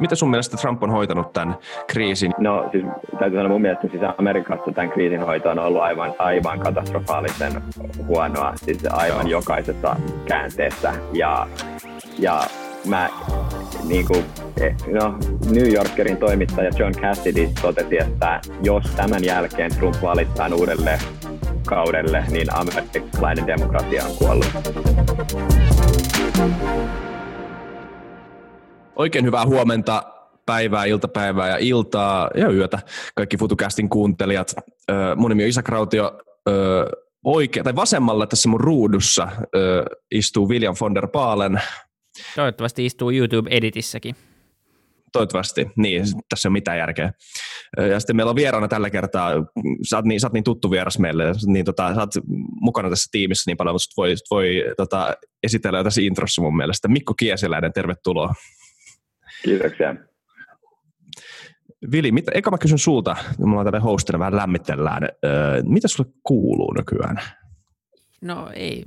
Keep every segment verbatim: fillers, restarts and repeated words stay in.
Miten sun mielestä Trump on hoitanut tämän kriisin? No siis täytyy sanoa mun mielestä, siis Amerikassa tämän kriisin hoito on ollut aivan, aivan katastrofaalisen huonoa, siis aivan jokaisessa käänteessä. Ja, ja mä niin kuin, no, New Yorkerin toimittaja John Cassidy totesi, että jos tämän jälkeen Trump valitaan uudelle kaudelle, niin amerikkalainen demokratia on kuollut. Oikein hyvää huomenta, päivää, iltapäivää ja iltaa ja yötä kaikki FutuCastin kuuntelijat. Mun nimi on Isaac Rautio. Oikea, tai vasemmalla tässä mun ruudussa istuu William von der Pahlen. Toivottavasti istuu YouTube-editissäkin. Toivottavasti, niin, tässä on mitään järkeä. Ja sitten meillä on vieraana tällä kertaa, sä oot niin, sä oot niin tuttu vieras meille, niin tota, sä oot mukana tässä tiimissä niin paljon, mutta sut voi, voi tota, esitellä jo tässä introssa mun mielestä. Mikko Kiesiläinen, tervetuloa. Kiitoksia. Vili, mitä, eka mä kysyn sulta, kun mulla on tälle hostina, vähän lämmitellään. Öö, mitä sulle kuuluu nykyään? No ei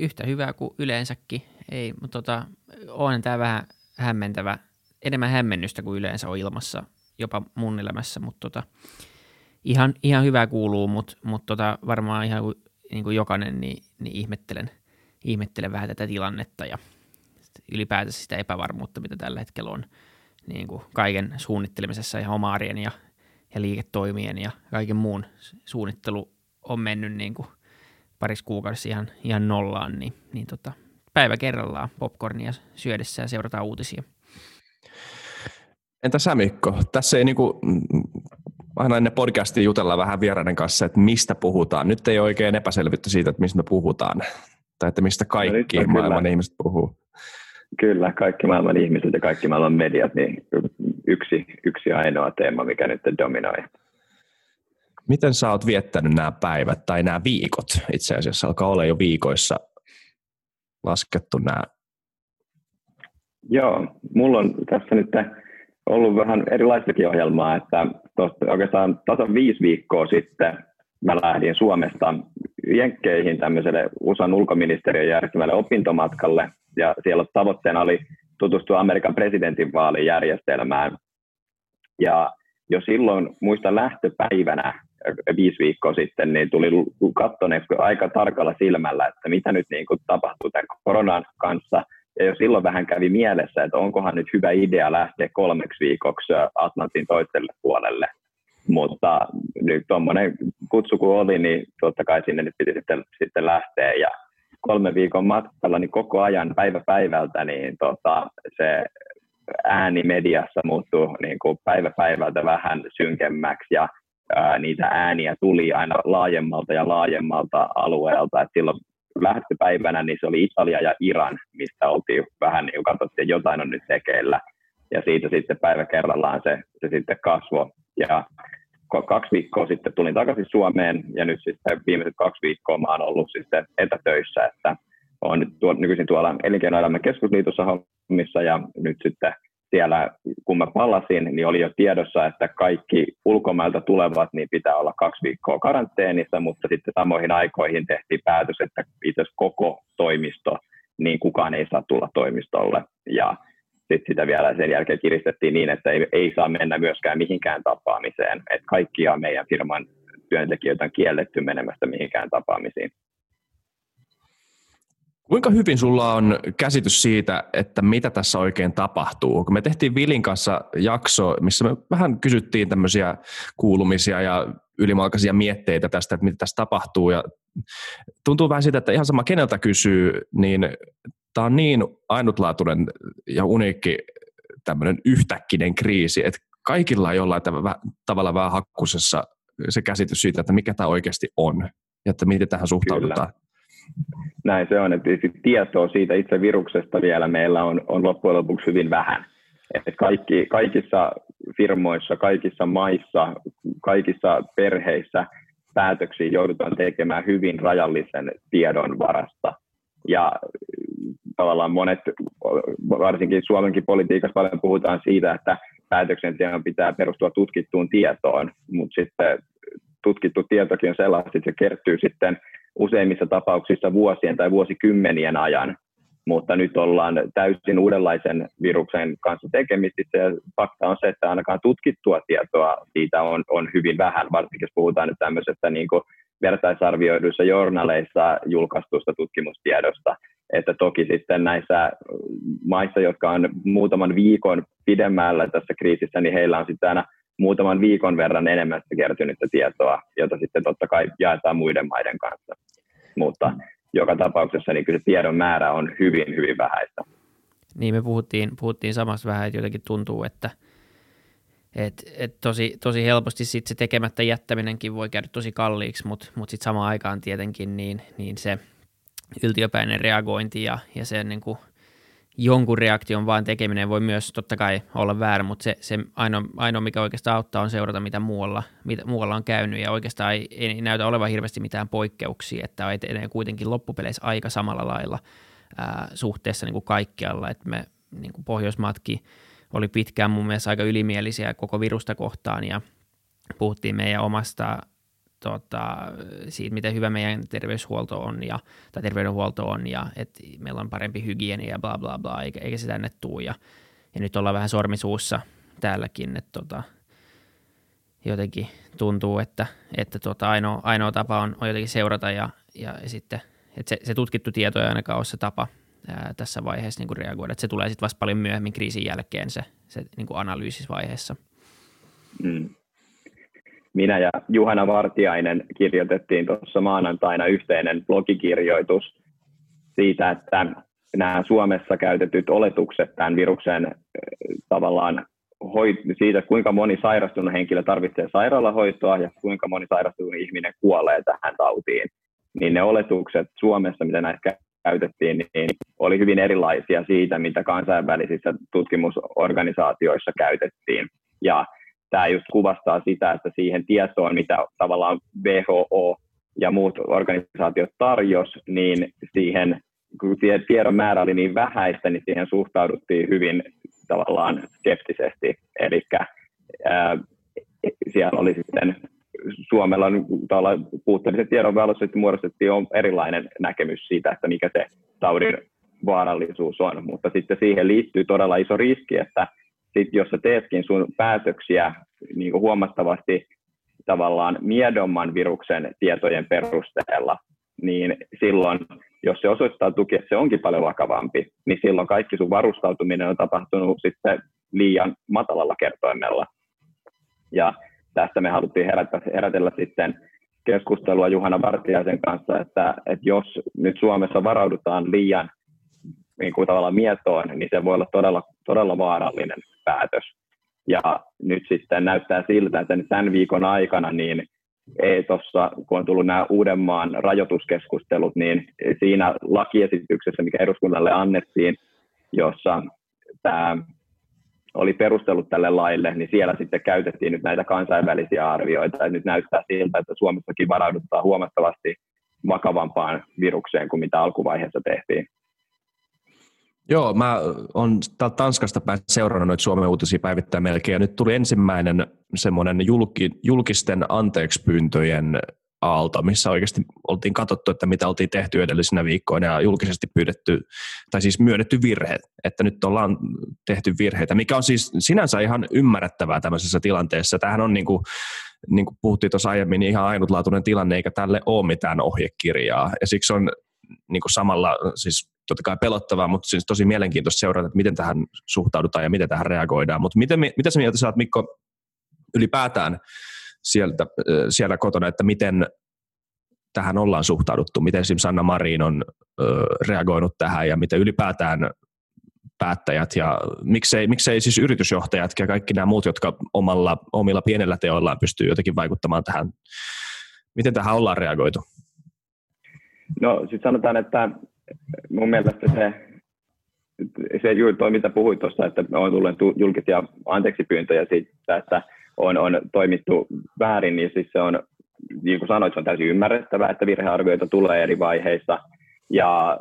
yhtä hyvää kuin yleensäkin, ei, mutta tota, on tää vähän hämmentävä, enemmän hämmennystä kuin yleensä on ilmassa, jopa mun elämässä, mutta tota, ihan, ihan hyvää kuuluu, mutta mut tota, varmaan ihan niin kuin jokainen, niin, niin ihmettelen, ihmettelen vähän tätä tilannetta ja ylipäätänsä sitä epävarmuutta, mitä tällä hetkellä on niin kuin kaiken suunnittelemisessa, ihan oma arjen ja, ja liiketoimien ja kaiken muun suunnittelu on mennyt niin kuin pariksi kuukaudessa ihan, ihan nollaan, niin, niin tota, päivä kerrallaan popcornia syödessä ja seurataan uutisia. Entä sä, Mikko? Tässä ei niinku, aina ennen podcastia jutella vähän vieraiden kanssa, että mistä puhutaan. Nyt ei oikein epäselvyyttä siitä, että mistä me puhutaan. Tai että mistä kaikki no, maailman kyllä. ihmiset puhuu. Kyllä, kaikki maailman ihmiset ja kaikki maailman mediat, niin yksi, yksi ainoa teema, mikä nyt dominoi. Miten sä oot viettänyt nämä päivät tai nämä viikot? Itse asiassa alkaa olla jo viikoissa laskettu nämä. Joo, mulla on tässä nyt ollut vähän erilaistakin ohjelmaa, että tosta oikeastaan tasan viisi viikkoa sitten mä lähdin Suomesta Jenkkeihin tämmöiselle U S A:n ulkoministeriön järjestämälle opintomatkalle, ja siellä tavoitteena oli tutustua Amerikan presidentinvaalijärjestelmään. Ja jo silloin, muistan lähtöpäivänä viisi viikkoa sitten, niin tuli kattoneeksi aika tarkalla silmällä, että mitä nyt niin kuin tapahtuu tämän koronan kanssa. Ja jo silloin vähän kävi mielessä, että onkohan nyt hyvä idea lähteä kolmeksi viikoksi Atlantin toiselle puolelle. Mutta nyt tuommoinen kutsu kun oli, niin totta kai sinne nyt piti sitten, sitten lähteä. Ja kolmen viikon matkalla niin koko ajan päivä päivältä niin tota, se ääni mediassa muuttui niin kuin päivä päivältä vähän synkemmäksi. Ja ää, niitä ääniä tuli aina laajemmalta ja laajemmalta alueelta. Et silloin lähtöpäivänä niin se oli Italia ja Iran, mistä oltiin vähän niin katsottiin, että jotain on nyt tekeillä. Ja siitä sitten päivä kerrallaan se, se sitten kasvoi. Ja kaksi viikkoa sitten tulin takaisin Suomeen, ja nyt sitten viimeiset kaksi viikkoa mä oon ollut sitten etätöissä, että olen nyt tuo, nykyisin tuolla Elinkeinoelämän keskusliitossa hommissa, ja nyt sitten siellä, kun mä palasin, niin oli jo tiedossa, että kaikki ulkomailta tulevat, niin pitää olla kaksi viikkoa karanteenissa, mutta sitten samoihin aikoihin tehtiin päätös, että itse asiassa koko toimisto, niin kukaan ei saa tulla toimistolle, ja sitten sitä vielä sen jälkeen kiristettiin niin, että ei, ei saa mennä myöskään mihinkään tapaamiseen. Että kaikkia meidän firman työntekijöitä on kielletty menemästä mihinkään tapaamisiin. Kuinka hyvin sulla on käsitys siitä, että mitä tässä oikein tapahtuu? Kun me tehtiin Vilin kanssa jakso, missä me vähän kysyttiin tämmöisiä kuulumisia ja ylimalkaisia mietteitä tästä, että mitä tässä tapahtuu. Ja tuntuu vähän siitä, että ihan sama keneltä kysyy, niin tämä on niin ainutlaatuinen ja uniikki tämmöinen yhtäkkinen kriisi, että kaikilla on jollain tavalla vähän hakkusessa se käsitys siitä, että mikä tämä oikeasti on ja että miten tähän suhtaudutaan. Kyllä. Näin se on, että tietoa siitä itse viruksesta vielä meillä on, on loppujen lopuksi hyvin vähän. Että kaikki, kaikissa firmoissa, kaikissa maissa, kaikissa perheissä päätöksiä joudutaan tekemään hyvin rajallisen tiedon varasta. Ja tavallaan monet, varsinkin Suomenkin politiikassa paljon puhutaan siitä, että päätöksenteon pitää perustua tutkittuun tietoon, mutta sitten tutkittu tietokin on sellaista, että se kertyy sitten useimmissa tapauksissa vuosien tai vuosikymmenien ajan, mutta nyt ollaan täysin uudenlaisen viruksen kanssa tekemisissä. Ja fakta on se, että ainakaan tutkittua tietoa siitä on, on hyvin vähän, varsinkin jos puhutaan nyt tämmöisestä niin kuin vertaisarvioiduissa journaleissa julkaistusta tutkimustiedosta. Että toki sitten näissä maissa, jotka on muutaman viikon pidemmällä tässä kriisissä, niin heillä on sitten aina muutaman viikon verran enemmän kertynyttä tietoa, jota sitten totta kai jaetaan muiden maiden kanssa. Mutta joka tapauksessa niin kyllä se tiedon määrä on hyvin, hyvin vähäistä. Niin me puhuttiin, puhuttiin samassa vähän, että jotenkin tuntuu, että et, et tosi, tosi helposti sit se tekemättä jättäminenkin voi käydä tosi kalliiksi, mutta mut sitten samaan aikaan tietenkin niin, niin se yltiöpäinen reagointi ja, ja sen niin kuin jonkun reaktion vaan tekeminen voi myös totta kai olla väärä, mutta se, se ainoa, ainoa, mikä oikeastaan auttaa, on seurata, mitä muualla, mitä muualla on käynyt, ja oikeastaan ei, ei näytä olevan hirveästi mitään poikkeuksia, että etenee kuitenkin loppupeleissä aika samalla lailla ää, suhteessa niin kuin kaikkialla, että me niin kuin Pohjoismaatkin oli pitkään mun mielestä aika ylimielisiä koko virusta kohtaan, ja puhuttiin meidän omasta Tota, siitä, miten hyvä meidän terveyshuolto on ja, tai terveydenhuolto on ja että meillä on parempi hygienia ja bla bla bla, eikä, eikä se tänne tule. Ja, ja nyt ollaan vähän sormisuussa täälläkin, että tota, jotenkin tuntuu, että, että tota, ainoa, ainoa tapa on, on jotenkin seurata ja, ja sitten, että se, se tutkittu tieto ei ainakaan ole se tapa ää, tässä vaiheessa niin kuin reagoida. Että se tulee sitten vasta paljon myöhemmin kriisin jälkeen se, se niin kuin analyysisvaiheessa. Mm. Minä ja Juhana Vartiainen kirjoitettiin tuossa maanantaina yhteinen blogikirjoitus siitä, että nämä Suomessa käytetyt oletukset tämän viruksen tavallaan siitä, kuinka moni sairastunut henkilö tarvitsee sairaalahoitoa ja kuinka moni sairastunut ihminen kuolee tähän tautiin, niin ne oletukset Suomessa, mitä näitä käytettiin, niin oli hyvin erilaisia siitä, mitä kansainvälisissä tutkimusorganisaatioissa käytettiin. Ja tämä just kuvastaa sitä, että siihen tietoon, mitä tavallaan W H O ja muut organisaatiot tarjosi, niin siihen, kun tiedon määrä oli niin vähäistä, niin siihen suhtauduttiin hyvin tavallaan skeptisesti. Eli siellä oli sitten Suomella puutteelliset tiedon valossa, että muodostettiin erilainen näkemys siitä, että mikä se taudin vaarallisuus on, mutta sitten siihen liittyy todella iso riski, että sitten jos sä teetkin sun päätöksiä niin kuin huomattavasti tavallaan miedomman viruksen tietojen perusteella, niin silloin, jos se osoittaa tuki, että se onkin paljon vakavampi, niin silloin kaikki sun varustautuminen on tapahtunut sitten liian matalalla kertoimella. Ja tästä me haluttiin herätä, herätellä sitten keskustelua Juhana Vartiaisen kanssa, että, että jos nyt Suomessa varaudutaan liian niin kuin tavallaan mietoon, niin se voi olla todella, todella vaarallinen päätös. Ja nyt sitten näyttää siltä, että tämän viikon aikana, niin ei tossa, kun on tullut nämä Uudenmaan rajoituskeskustelut, niin siinä lakiesityksessä, mikä eduskunnalle annettiin, jossa tämä oli perustellut tälle laille, niin siellä sitten käytettiin nyt näitä kansainvälisiä arvioita. Ja nyt näyttää siltä, että Suomessakin varaudutaan huomattavasti vakavampaan virukseen kuin mitä alkuvaiheessa tehtiin. Joo, mä oon täältä Tanskasta päin seurannut noita Suomen uutisia päivittäin melkein, ja nyt tuli ensimmäinen semmoinen julki, julkisten anteekspyyntöjen aalto, missä oikeasti oltiin katsottu, että mitä oltiin tehty edellisinä viikkoina, ja julkisesti pyydetty, tai siis myönnetty virhe, että nyt ollaan tehty virheitä, mikä on siis sinänsä ihan ymmärrettävää tämmöisessä tilanteessa. Tämähän on niin kuin, niin kuin puhuttiin tuossa aiemmin, niin ihan ainutlaatuinen tilanne, eikä tälle ole mitään ohjekirjaa, ja siksi on niin kuin samalla siis totta kai pelottavaa, mutta siis tosi mielenkiintoista seurata, että miten tähän suhtaudutaan ja miten tähän reagoidaan. Mutta miten, mitä sä mieltä saat, Mikko, ylipäätään sieltä, siellä kotona, että miten tähän ollaan suhtauduttu? Miten esimerkiksi Sanna Marin on ö, reagoinut tähän ja miten ylipäätään päättäjät ja miksei, miksei siis yritysjohtajat ja kaikki nämä muut, jotka omalla, omilla pienellä teoillaan pystyy jotenkin vaikuttamaan tähän? Miten tähän ollaan reagoitu? No sitten sanotaan, että mun mielestä se, se juuri toi, mitä puhuit tuossa, että on tullut julkisia anteeksipyyntöjä siitä, että on, on toimittu väärin, niin siis se on, niin kuin sanoit, se on täysin ymmärrettävää, että virhearvioita tulee eri vaiheissa. Ja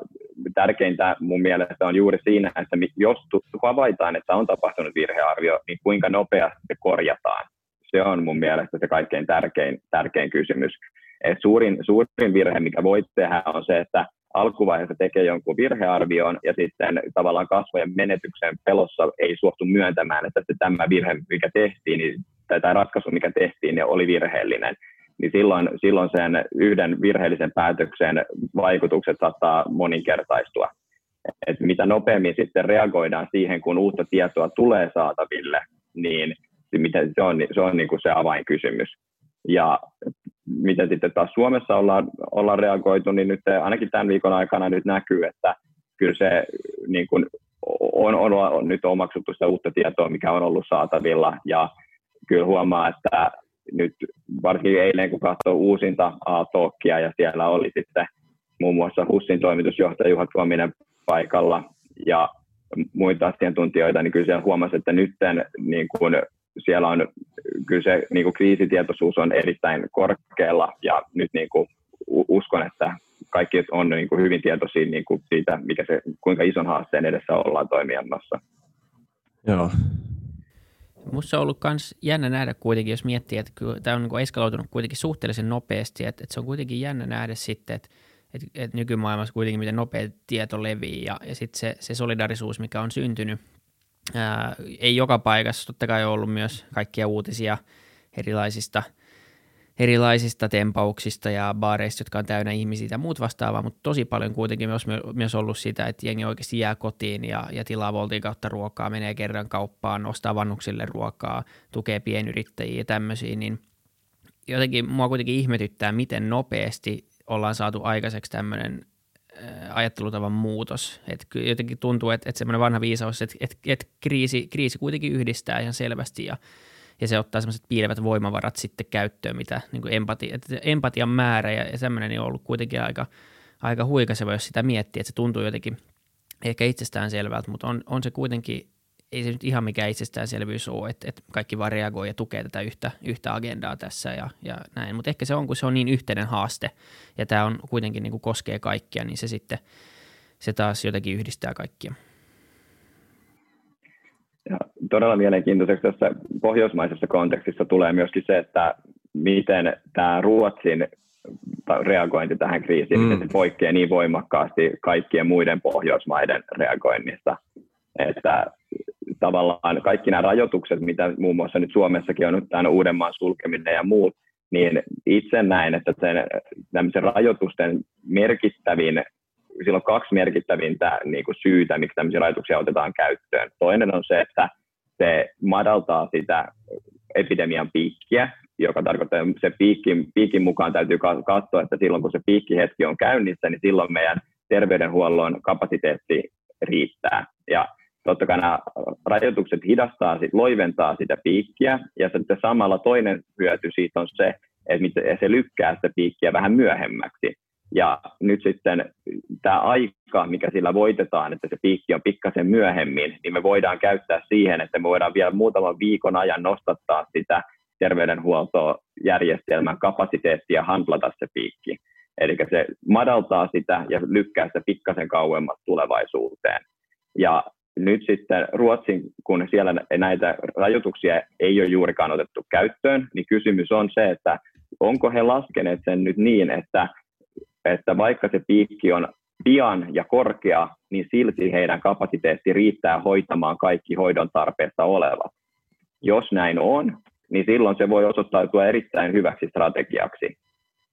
tärkeintä mun mielestä on juuri siinä, että jos havaitaan, että on tapahtunut virhearvio, niin kuinka nopeasti se korjataan. Se on mun mielestä se kaikkein tärkein, tärkein kysymys. Et suurin, suurin virhe, mikä voi tehdä, on se, että alkuvaiheessa tekee jonkun virhearvion ja sitten tavallaan kasvojen menetyksen pelossa ei suostu myöntämään, että tämä virhe, mikä tehtiin, tai tämä ratkaisu, mikä tehtiin, niin oli virheellinen. Niin silloin, silloin sen yhden virheellisen päätöksen vaikutukset saattaa moninkertaistua. Et mitä nopeammin sitten reagoidaan siihen, kun uutta tietoa tulee saataville, niin se on, se on niin kuin se avainkysymys. Ja miten sitten taas Suomessa ollaan, ollaan reagoitu, niin nyt ainakin tämän viikon aikana nyt näkyy, että kyllä se niin kuin on, on, on nyt omaksuttu sitä uutta tietoa, mikä on ollut saatavilla. Ja kyllä huomaa, että nyt varsinkin eilen, kun katsoo uusinta A-talkia ja siellä oli sitten muun muassa HUSin toimitusjohtaja Juha Tuominen paikalla ja muita asiantuntijoita, niin kyllä siellä huomasi, että nyt niin kuin siellä on kyllä se niin kuin kriisitietoisuus on erittäin korkealla ja nyt niin kuin uskon, että kaikki on niin kuin hyvin tietoisia niin kuin siitä, mikä se, kuinka ison haasteen edessä ollaan toimijassa. Joo. Minusta on ollut myös jännä nähdä kuitenkin, jos miettii, että tämä on niin kuin eskaloitunut kuitenkin suhteellisen nopeasti, että, että se on kuitenkin jännä nähdä sitten, että, että, että nykymaailmassa kuitenkin miten nopea tieto levii ja, ja sitten se, se solidarisuus, mikä on syntynyt. Ää, ei joka paikassa, totta kai on ollut myös kaikkia uutisia erilaisista, erilaisista tempauksista ja baareista, jotka on täynnä ihmisiä ja muut vastaavaa, mutta tosi paljon kuitenkin myös, myös ollut sitä, että jengi oikeasti jää kotiin ja, ja tilaa Woltin kautta ruokaa, menee kerran kauppaan, ostaa vanhuksille ruokaa, tukee pienyrittäjiä ja tämmöisiä, niin jotenkin mua kuitenkin ihmetyttää, miten nopeasti ollaan saatu aikaiseksi tämmöinen ajattelutavan muutos. Et jotenkin tuntuu, että, että semmoinen vanha viisaus, että, että, että kriisi, kriisi kuitenkin yhdistää ihan selvästi ja, ja se ottaa semmoiset piilevät voimavarat sitten käyttöön, mitä niin kuin empati, että empatian määrä ja, ja semmoinen on ollut kuitenkin aika, aika huikaiseva, jos sitä miettii, että se tuntuu jotenkin ehkä itsestäänselvältä, mutta on, on se kuitenkin, ei se nyt ihan mikään itsestäänselvyys ole, että, että kaikki vaan reagoi ja tukee tätä yhtä, yhtä agendaa tässä ja, ja näin, mutta ehkä se on, kun se on niin yhteinen haaste ja tämä on kuitenkin niin kuin koskee kaikkia, niin se sitten se taas jotenkin yhdistää kaikkia. Ja todella mielenkiintoiseksi tässä pohjoismaisessa kontekstissa tulee myöskin se, että miten tämä Ruotsin reagointi tähän kriisiin, mm. miten se poikkeaa niin voimakkaasti kaikkien muiden Pohjoismaiden reagoinnista, että tavallaan kaikki nämä rajoitukset, mitä muun muassa nyt Suomessakin on nyt tämän Uudenmaan sulkeminen ja muut, niin itse näen, että sen rajoitusten merkittävin, sillä on kaksi merkittävintä niin kuin syytä, miksi tämmöisiä rajoituksia otetaan käyttöön. Toinen on se, että se madaltaa sitä epidemian piikkiä, joka tarkoittaa, että se piikin, piikin mukaan täytyy katsoa, että silloin kun se piikkihetki on käynnissä, niin silloin meidän terveydenhuollon kapasiteetti riittää. Ja totta kai nämä rajoitukset hidastaa, loiventaa sitä piikkiä, ja sitten samalla toinen hyöty siitä on se, että se lykkää sitä piikkiä vähän myöhemmäksi. Ja nyt sitten tämä aika, mikä sillä voitetaan, että se piikki on pikkasen myöhemmin, niin me voidaan käyttää siihen, että me voidaan vielä muutaman viikon ajan nostattaa sitä terveydenhuoltojärjestelmän kapasiteettia ja handlata se piikki. Eli se madaltaa sitä ja lykkää sitä pikkasen kauemmas tulevaisuuteen. Ja nyt sitten Ruotsin, kun siellä näitä rajoituksia ei ole juurikaan otettu käyttöön, niin kysymys on se, että onko he laskeneet sen nyt niin, että, että vaikka se piikki on pian ja korkea, niin silti heidän kapasiteetti riittää hoitamaan kaikki hoidon tarpeessa olevat. Jos näin on, niin silloin se voi osoittautua erittäin hyväksi strategiaksi.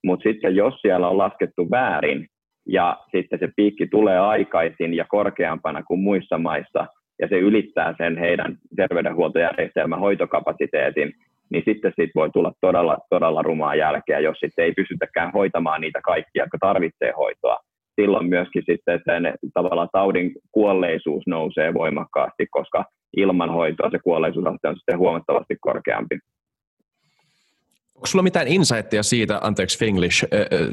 Mutta sitten jos siellä on laskettu väärin, ja sitten se piikki tulee aikaisin ja korkeampana kuin muissa maissa, ja se ylittää sen heidän terveydenhuoltojärjestelmän hoitokapasiteetin, niin sitten siitä voi tulla todella, todella rumaa jälkeä, jos sitten ei pystytäkään hoitamaan niitä kaikkia, jotka tarvitsee hoitoa. Silloin myöskin sitten sen tavallaan taudin kuolleisuus nousee voimakkaasti, koska ilman hoitoa se kuolleisuusaste on sitten huomattavasti korkeampi. Onko sulla mitään insightia siitä, anteeksi Finglish,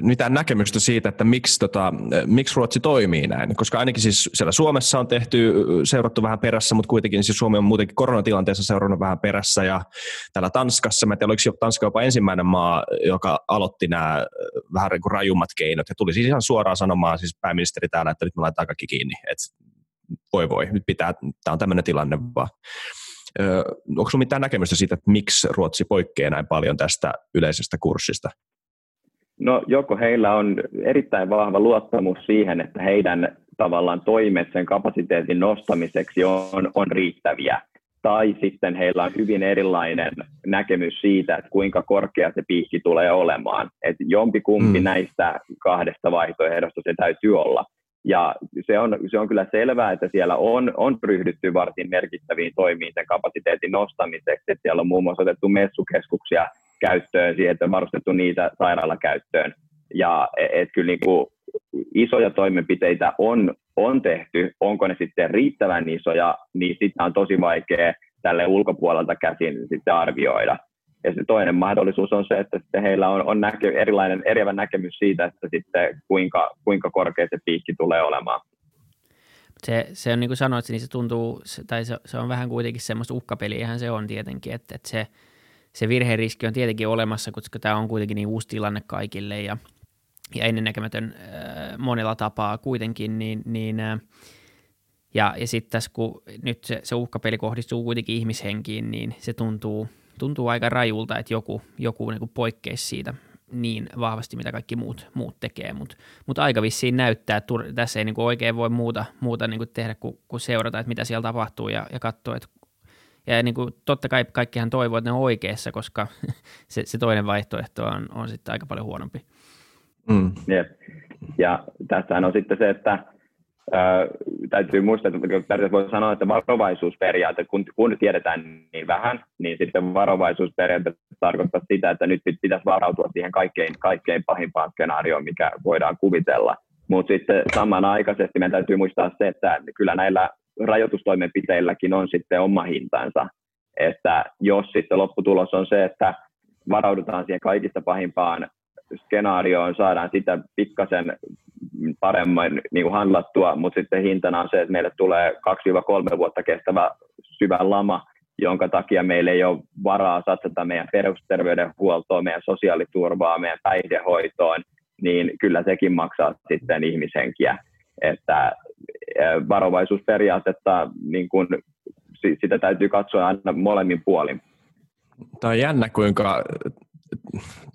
mitään näkemystä siitä, että miksi, tota, miksi Ruotsi toimii näin? Koska ainakin siis siellä Suomessa on tehty, seurattu vähän perässä, mutta kuitenkin siis Suomi on muutenkin koronatilanteessa seurannut vähän perässä. Ja täällä Tanskassa, mä en tiedä, oliko Tanska jopa ensimmäinen maa, joka aloitti nämä vähän niin kuin rajummat keinot. Ja tuli siis ihan suoraan sanomaan siis pääministeri täällä, että nyt me laitetaan kaikki kiinni. Et voi voi, nyt pitää, tämä on tämmöinen tilanne vaan. Öö, onko sinulla mitään näkemystä siitä, että miksi Ruotsi poikkeaa näin paljon tästä yleisestä kurssista? No joko heillä on erittäin vahva luottamus siihen, että heidän tavallaan toimet sen kapasiteetin nostamiseksi on, on riittäviä, tai sitten heillä on hyvin erilainen näkemys siitä, että kuinka korkea se piikki tulee olemaan. Että jompikumpi mm. näistä kahdesta vaihtoehdosta se täytyy olla. Ja se on, se on kyllä selvää, että siellä on, on ryhdytty varsin merkittäviin toimiin sen kapasiteetin nostamiseksi. Että siellä on muun muassa otettu messukeskuksia käyttöön, siihen, että on varustettu niitä sairaalakäyttöön. Ja et kyllä niin kuin isoja toimenpiteitä on, on tehty, onko ne sitten riittävän isoja, niin sitä on tosi vaikea tälle ulkopuolelta käsin sitten arvioida. Ja se toinen mahdollisuus on se, että sitten heillä on, on näke, erilainen, eriävä näkemys siitä, että sitten kuinka, kuinka korkea se piikki tulee olemaan. Se, se on niin kuin sanoit, niin se tuntuu, tai se, se on vähän kuitenkin semmoista uhkapeliähän se on tietenkin, että, että se, se virheriski on tietenkin olemassa, koska tämä on kuitenkin niin uusi tilanne kaikille ja, ja ennennäkemätön äh, monella tapaa kuitenkin, niin, niin äh, ja, ja sitten tässä kun nyt se, se uhkapeli kohdistuu kuitenkin ihmishenkiin, niin se tuntuu Tuntuu aika rajulta, että joku, joku niin kuin poikkeisi siitä niin vahvasti, mitä kaikki muut, muut tekee, mutta mut aika vissiin näyttää, että tässä ei niin kuin oikein voi muuta, muuta niin kuin tehdä kuin, kuin seurata, että mitä siellä tapahtuu ja, ja katsoa. Että, ja niin kuin totta kai kaikkihan toivoo, että ne on oikeassa, koska se, se toinen vaihtoehto on, on sitten aika paljon huonompi. Mm. Yep. Ja tässähän on sitten se, että Öö, täytyy muistaa, että voi sanoa, että varovaisuusperiaate, kun, kun tiedetään niin vähän, niin sitten varovaisuusperiaate tarkoittaa sitä, että nyt pitäisi varautua siihen kaikkein, kaikkein pahimpaan skenaarioon, mikä voidaan kuvitella. Mutta sitten samanaikaisesti meidän täytyy muistaa se, että kyllä näillä rajoitustoimenpiteilläkin on sitten oma hintansa. Että jos sitten lopputulos on se, että varaudutaan siihen kaikista pahimpaan skenaarioon, saadaan sitä pikkasen paremmin niin kuin handlattua, mutta sitten hintana on se, että meille tulee kaksi kolme vuotta kestävä syvä lama, jonka takia meillä ei ole varaa satsata meidän perusterveydenhuoltoon, meidän sosiaaliturvaa, meidän päihdehoitoon, niin kyllä sekin maksaa sitten ihmishenkiä. Että varovaisuusperiaatetta, niin kuin, sitä täytyy katsoa aina molemmin puolin. Tämä on jännä, kuinka...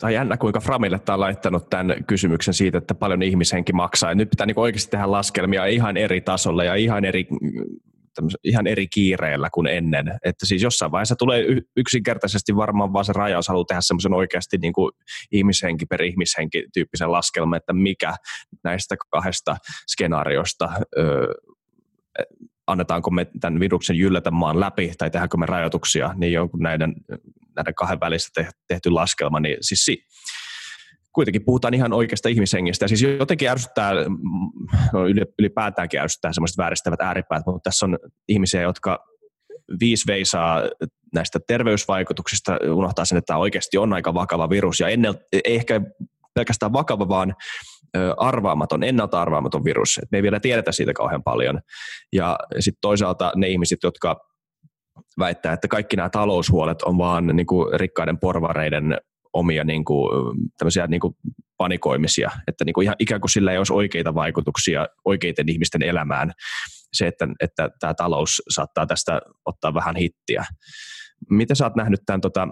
Tai jännä, kuinka Framille tämä on laittanut tämän kysymyksen siitä, että paljon ihmishenki maksaa. Ja nyt pitää niin oikeasti tehdä laskelmia ihan eri tasolla ja ihan eri, ihan eri kiireellä kuin ennen. Että siis jossain vaiheessa tulee yksinkertaisesti varmaan vaan se raja, jos haluaa tehdä semmoisen oikeasti niin kuin ihmishenki per ihmishenki tyyppisen laskelman, että mikä näistä kahdesta skenaariosta öö, annetaanko me tämän viruksen jyllätä maan läpi tai tehdäänkö me rajoituksia, niin jonkun näiden, näiden kahden välissä tehty laskelma, niin siis kuitenkin puhutaan ihan oikeasta ihmishengistä. Ja siis jotenkin ärsyttää, no ylipäätäänkin ärsyttää sellaiset vääristävät ääripäät, mutta tässä on ihmisiä, jotka viis veisaa näistä terveysvaikutuksista, unohtaa sen, että tämä oikeasti on aika vakava virus ja ennen, ei ehkä pelkästään vakava, vaan arvaamaton, ennalta arvaamaton virus. Et me ei vielä tiedetä siitä kauhean paljon. Ja sitten toisaalta ne ihmiset, jotka väittää, että kaikki nämä taloushuolet on vaan niinku rikkaiden porvareiden omia niinku, tämmöisiä niinku panikoimisia. Että niinku ihan, ikään kuin sillä ei olisi oikeita vaikutuksia oikeiden ihmisten elämään. Se, että että tämä talous saattaa tästä ottaa vähän hittiä. Miten sä oot nähnyt tämän... Tota,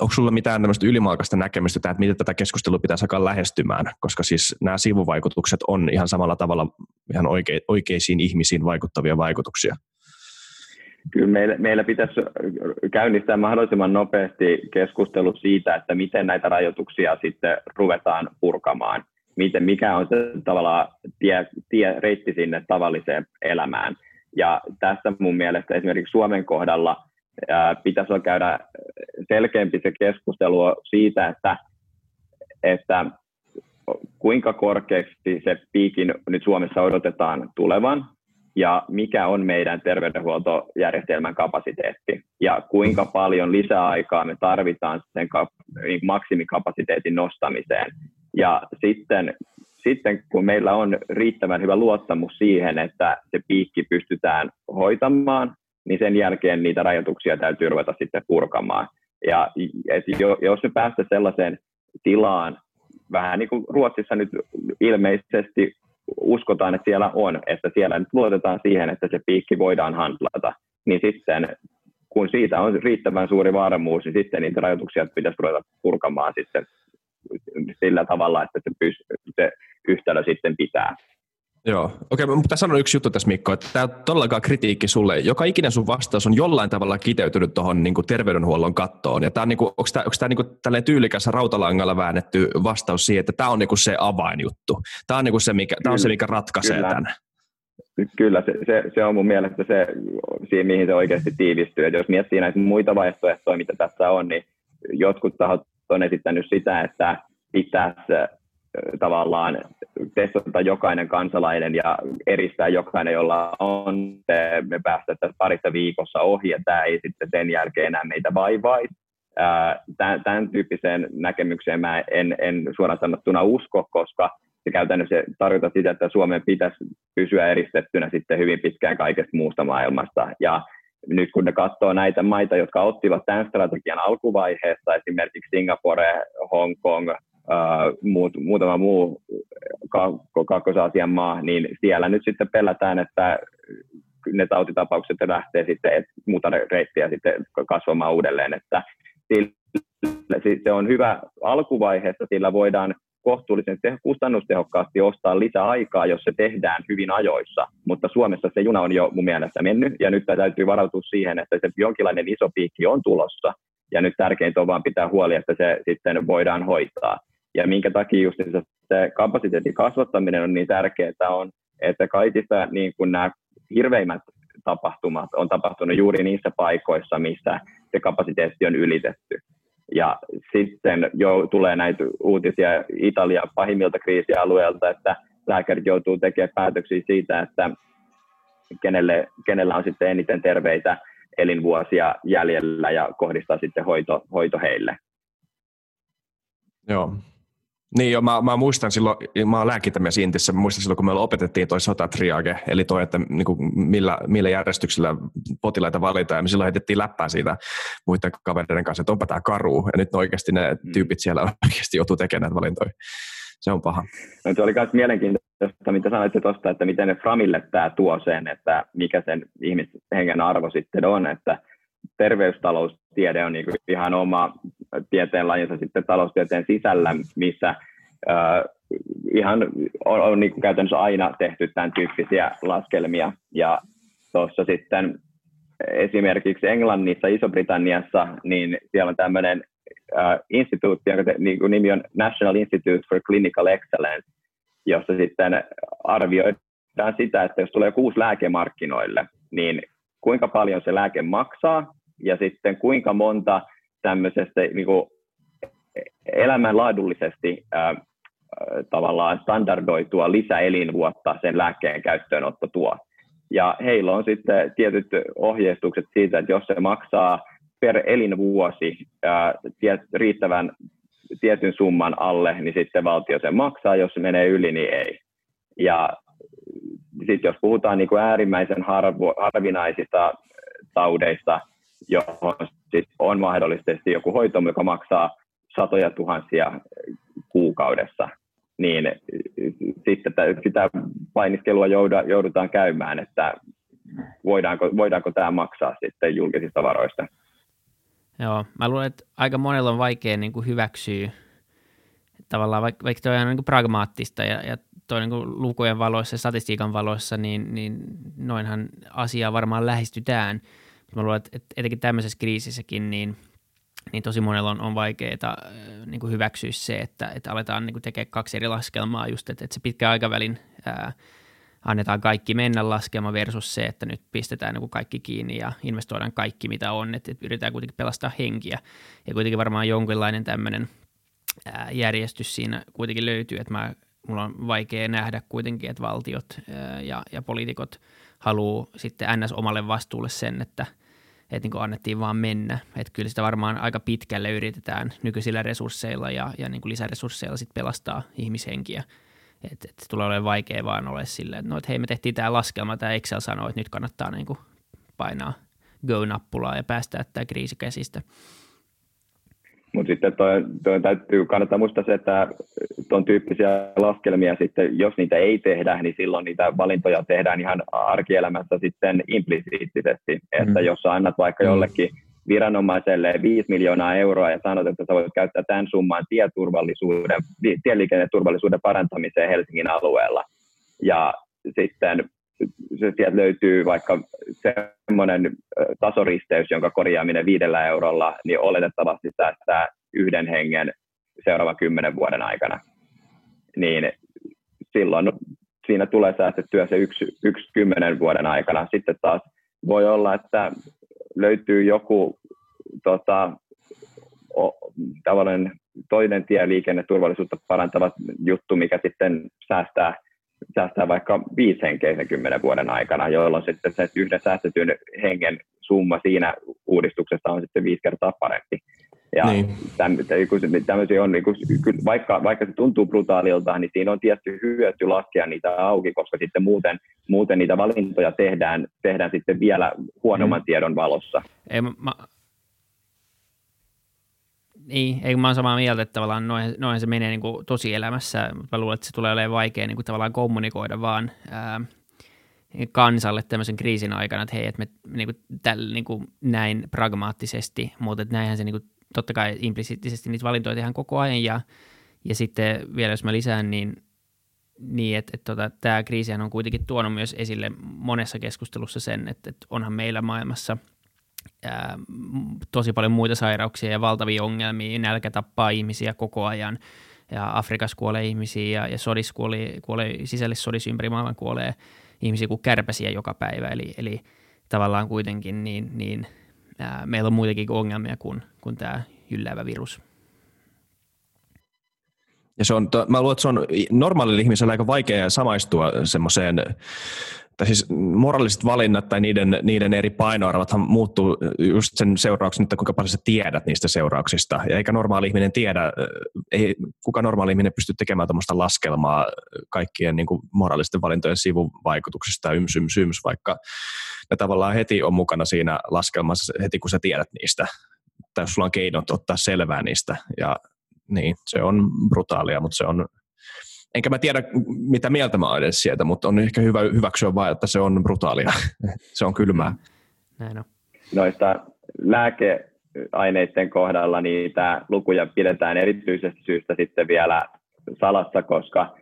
onko sulla mitään tämmöistä ylimalkaista näkemystä, että miten tätä keskustelua pitäisi alkaa lähestymään? Koska siis nämä sivuvaikutukset on ihan samalla tavalla ihan oikei, oikeisiin ihmisiin vaikuttavia vaikutuksia. Kyllä meillä, meillä pitäisi käynnistää mahdollisimman nopeasti keskustelu siitä, että miten näitä rajoituksia sitten ruvetaan purkamaan. Miten, mikä on se tavallaan tie, tie, reitti sinne tavalliseen elämään. Ja tässä mun mielestä esimerkiksi Suomen kohdalla pitäisi käydä selkeämpi se keskustelu siitä, että, että kuinka korkeaksi se piikin nyt Suomessa odotetaan tulevan ja mikä on meidän terveydenhuoltojärjestelmän kapasiteetti ja kuinka paljon lisäaikaa me tarvitaan sen maksimikapasiteetin nostamiseen. Ja sitten, sitten kun meillä on riittävän hyvä luottamus siihen, että se piikki pystytään hoitamaan, niin sen jälkeen niitä rajoituksia täytyy ruveta sitten purkamaan. Ja et jos me päästään sellaiseen tilaan, vähän niin kuin Ruotsissa nyt ilmeisesti uskotaan, että siellä on, että siellä nyt luotetaan siihen, että se piikki voidaan handlata, niin sitten kun siitä on riittävän suuri varmuus, niin sitten niitä rajoituksia pitäisi ruveta purkamaan sitten sillä tavalla, että se, pyst- se yhtälö sitten pitää. Joo, okei, mutta sanon yksi juttu tässä, Mikko, että tämä on todellakaan kritiikki sulle. Joka ikinen sun vastaus on jollain tavalla kiteytynyt tuohon niin kuin terveydenhuollon kattoon. Ja tämä on, niin kuin, onko tämä, onko tämä niin kuin tälleen tyylikässä rautalangalla väännetty vastaus siihen, että tämä on niin kuin se avainjuttu. Tämä on, niin kuin se, mikä, tämä on se, mikä ratkaisee Kyllä. tämän. Kyllä, se, se, se on mun mielestä se, siihen, mihin se oikeasti tiivistyy. Et jos miettii näitä muita vaihtoehtoja, mitä tässä on, niin jotkut tahot on esittänyt sitä, että pitäisi tavallaan testata jokainen kansalainen ja eristää jokainen, jolla on. Me päästään tässä parissa viikossa ohi ja tämä ei sitten sen jälkeen enää meitä vaivaa. Tämän, tämän tyyppiseen näkemykseen mä en, en suoraan sanottuna usko, koska se käytännössä tarkoittaa sitä, että Suomen pitäisi pysyä eristettynä sitten hyvin pitkään kaikesta muusta maailmasta. Ja nyt kun ne katsoo näitä maita, jotka ottivat tämän strategian alkuvaiheessa, esimerkiksi Singapore, Hong Kong, Uh, muut, muutama muu Kaakkois-Aasian maa, niin siellä nyt sitten pelätään, että ne tautitapaukset lähtee sitten et, muuta reittiä sitten kasvamaan uudelleen. Että sillä, se on hyvä alkuvaiheessa, sillä voidaan kohtuullisen teho, kustannustehokkaasti ostaa lisää aikaa, jos se tehdään hyvin ajoissa, mutta Suomessa se juna on jo mun mielestä mennyt, ja nyt täytyy varautua siihen, että se jonkinlainen iso piikki on tulossa, ja nyt tärkeintä on vaan pitää huoli, että se sitten voidaan hoitaa. Ja minkä takia just se kapasiteetin kasvattaminen on niin tärkeää, on, että kaikista niin kun nämä hirveimmät tapahtumat on tapahtunut juuri niissä paikoissa, missä se kapasiteetti on ylitetty. Ja sitten jo tulee näitä uutisia Italian pahimmilta kriisialueilta, että lääkärit joutuu tekemään päätöksiä siitä, että kenelle, kenellä on sitten eniten terveitä elinvuosia jäljellä ja kohdistaa sitten hoito, hoito heille. Joo. Niin jo, mä, mä muistan silloin, mä oon lääkintämies Intissä, mä muistan silloin, kun meillä opetettiin toi sotatriage, eli toi, että niin kuin millä, millä järjestyksellä potilaita valitaan, ja me silloin heitettiin läppää siitä muiden kavereiden kanssa, että onpa tää karuu, ja nyt oikeasti ne tyypit siellä oikeasti joutuu tekemään näitä valintoja. Se on paha. No, se oli myös mielenkiintoista, mitä sanoitte tuosta, että miten ne Framille tämä tuo sen, että mikä sen ihmishengen arvo sitten on, että terveystaloustiede on niinku ihan oma tieteenlajinsa sitten taloustieteen sisällä, missä äh, ihan on, on niinku käytännössä aina tehty tämän tyyppisiä laskelmia. Ja tuossa sitten esimerkiksi Englannissa, Iso-Britanniassa, niin siellä on tämmöinen Uh, instituutti, jonka niin nimi on National Institute for Clinical Excellence, jossa sitten arvioidaan sitä, että jos tulee kuusi lääkemarkkinoille, niin kuinka paljon se lääke maksaa ja sitten kuinka monta tämmöisestä niin kuin elämänlaadullisesti äh, tavallaan standardoitua lisäelinvuotta sen lääkkeen käyttöönotto tuo. Ja heillä on sitten tietyt ohjeistukset siitä, että jos se maksaa per elinvuosi ää, tiet, riittävän tietyn summan alle, niin sitten valtio sen maksaa, jos se menee yli, niin ei. Ja sitten jos puhutaan niin kuin äärimmäisen harvo, harvinaisista taudeista, johon sit on mahdollisesti joku hoito, joka maksaa satoja tuhansia kuukaudessa, niin sitten sitä painiskelua joudutaan käymään, että voidaanko, voidaanko tämä maksaa sitten julkisista varoista. Joo, mä luulen, että aika monella on vaikea niin kuin hyväksyä, tavallaan vaikka, vaikka toi on niin kuin pragmaattista ja, ja toi niin kuin lukujen valoissa ja statistiikan valoissa, niin, niin noinhan asiaa varmaan lähestytään. Mä luulen, että etenkin tämmöisessä kriisissäkin, niin, niin tosi monella on, on vaikeaa niin kuin hyväksyä se, että, että aletaan niin kuin tekemään kaksi eri laskelmaa just, että, että se pitkän aikavälin ää, annetaan kaikki mennä laskelma versus se, että nyt pistetään niin kuin kaikki kiinni ja investoidaan kaikki, mitä on, että yritetään kuitenkin pelastaa henkiä. Ja kuitenkin varmaan jonkinlainen tämmöinen ää, järjestys siinä kuitenkin löytyy, että mä, mulla on vaikea nähdä kuitenkin, että valtiot ää, ja, ja poliitikot haluaa sitten ns. Omalle vastuulle sen, että et niin kuin annettiin vaan mennä. Että kyllä sitä varmaan aika pitkälle yritetään nykyisillä resursseilla ja, ja niin kuin lisäresursseilla sit pelastaa ihmishenkiä. Että et tulee olemaan vaikea vaan ole silleen, että no, et hei, me tehtiin tämä laskelma, tämä Excel sanoo, että nyt kannattaa niinku painaa go-nappulaa ja päästää tämä kriisi käsistä. Mutta sitten toi, toi täytyy, kannattaa muistaa se, että tuon tyyppisiä laskelmia sitten, jos niitä ei tehdä, niin silloin niitä valintoja tehdään ihan arkielämässä sitten implisiittisesti, että mm. jos sä annat vaikka jollekin viranomaiselle viisi miljoonaa euroa ja sanot, että sä voit käyttää tämän summan tieturvallisuuden, tieliikenneturvallisuuden parantamiseen Helsingin alueella. Ja sitten sieltä löytyy vaikka semmoinen tasoristeys, jonka korjaaminen viidellä eurolla niin oletettavasti säästää yhden hengen seuraavan kymmenen vuoden aikana. Niin silloin siinä tulee säästettyä se yksi, yksi kymmenen vuoden aikana. Sitten taas voi olla, että löytyy joku tota, o, tavallaan toinen tieliikenneturvallisuutta parantava juttu, mikä sitten säästää, säästää vaikka viisi henkeä kymmenen vuoden aikana, jolloin sitten se yhden säästetyn hengen summa siinä uudistuksessa on sitten viisi kertaa parempi. Ja niin. tämmöisiä on, vaikka, vaikka se tuntuu brutaalilta, niin siinä on tietty hyöty laskea niitä auki, koska sitten muuten, muuten niitä valintoja tehdään, tehdään sitten vielä huonomman mm. tiedon valossa. Ei, mä, niin, ei, mä oon samaa mieltä, että tavallaan noin, noin se menee niin kuin tosielämässä. Mä luulen, että se tulee olemaan vaikea niin kuin tavallaan kommunikoida vaan ää, kansalle tämmöisen kriisin aikana, että hei, että me niin kuin, täl, niin kuin, näin pragmaattisesti, mutta että näinhän se niin kuin, totta kai implisiittisesti niitä valintoja tehdään koko ajan, ja, ja sitten vielä jos mä lisään, niin, niin että et, tota, tämä kriisihän on kuitenkin tuonut myös esille monessa keskustelussa sen, että et onhan meillä maailmassa ää, tosi paljon muita sairauksia ja valtavia ongelmia, nälkä tappaa ihmisiä koko ajan, ja Afrikassa kuolee ihmisiä, ja, ja sodissa kuolee, kuolee sisällissodissa ympäri maailman kuolee ihmisiä kuin kärpäsiä joka päivä, eli, eli tavallaan kuitenkin niin, niin meillä on muitakin ongelmia kuin, kuin tämä jylläävä virus. Ja se on, mä luulen, että se on normaalille ihmiselle aika vaikea samaistua semmoiseen, tai siis moraaliset valinnat tai niiden, niiden eri painoarvothan muuttuu just sen seurauksen, että kuinka paljon sä tiedät niistä seurauksista. Ja eikä normaali ihminen tiedä, ei kuka normaali ihminen pysty tekemään tämmöistä laskelmaa kaikkien niin kuin moraalisten valintojen sivuvaikutuksista ja yms, yms, yms, vaikka ne tavallaan heti on mukana siinä laskelmassa, heti kun sä tiedät niistä. Tai jos sulla on keinot ottaa selvää niistä. Ja niin, se on brutaalia, mutta se on... Enkä mä tiedä, mitä mieltä mä oon edes sieltä, mutta on ehkä hyvä hyväksyä vaan, että se on brutaalia. Se on kylmää. Näin on. Noista lääkeaineiden kohdalla niitä lukuja pidetään erityisesti syystä sitten vielä salassa, koska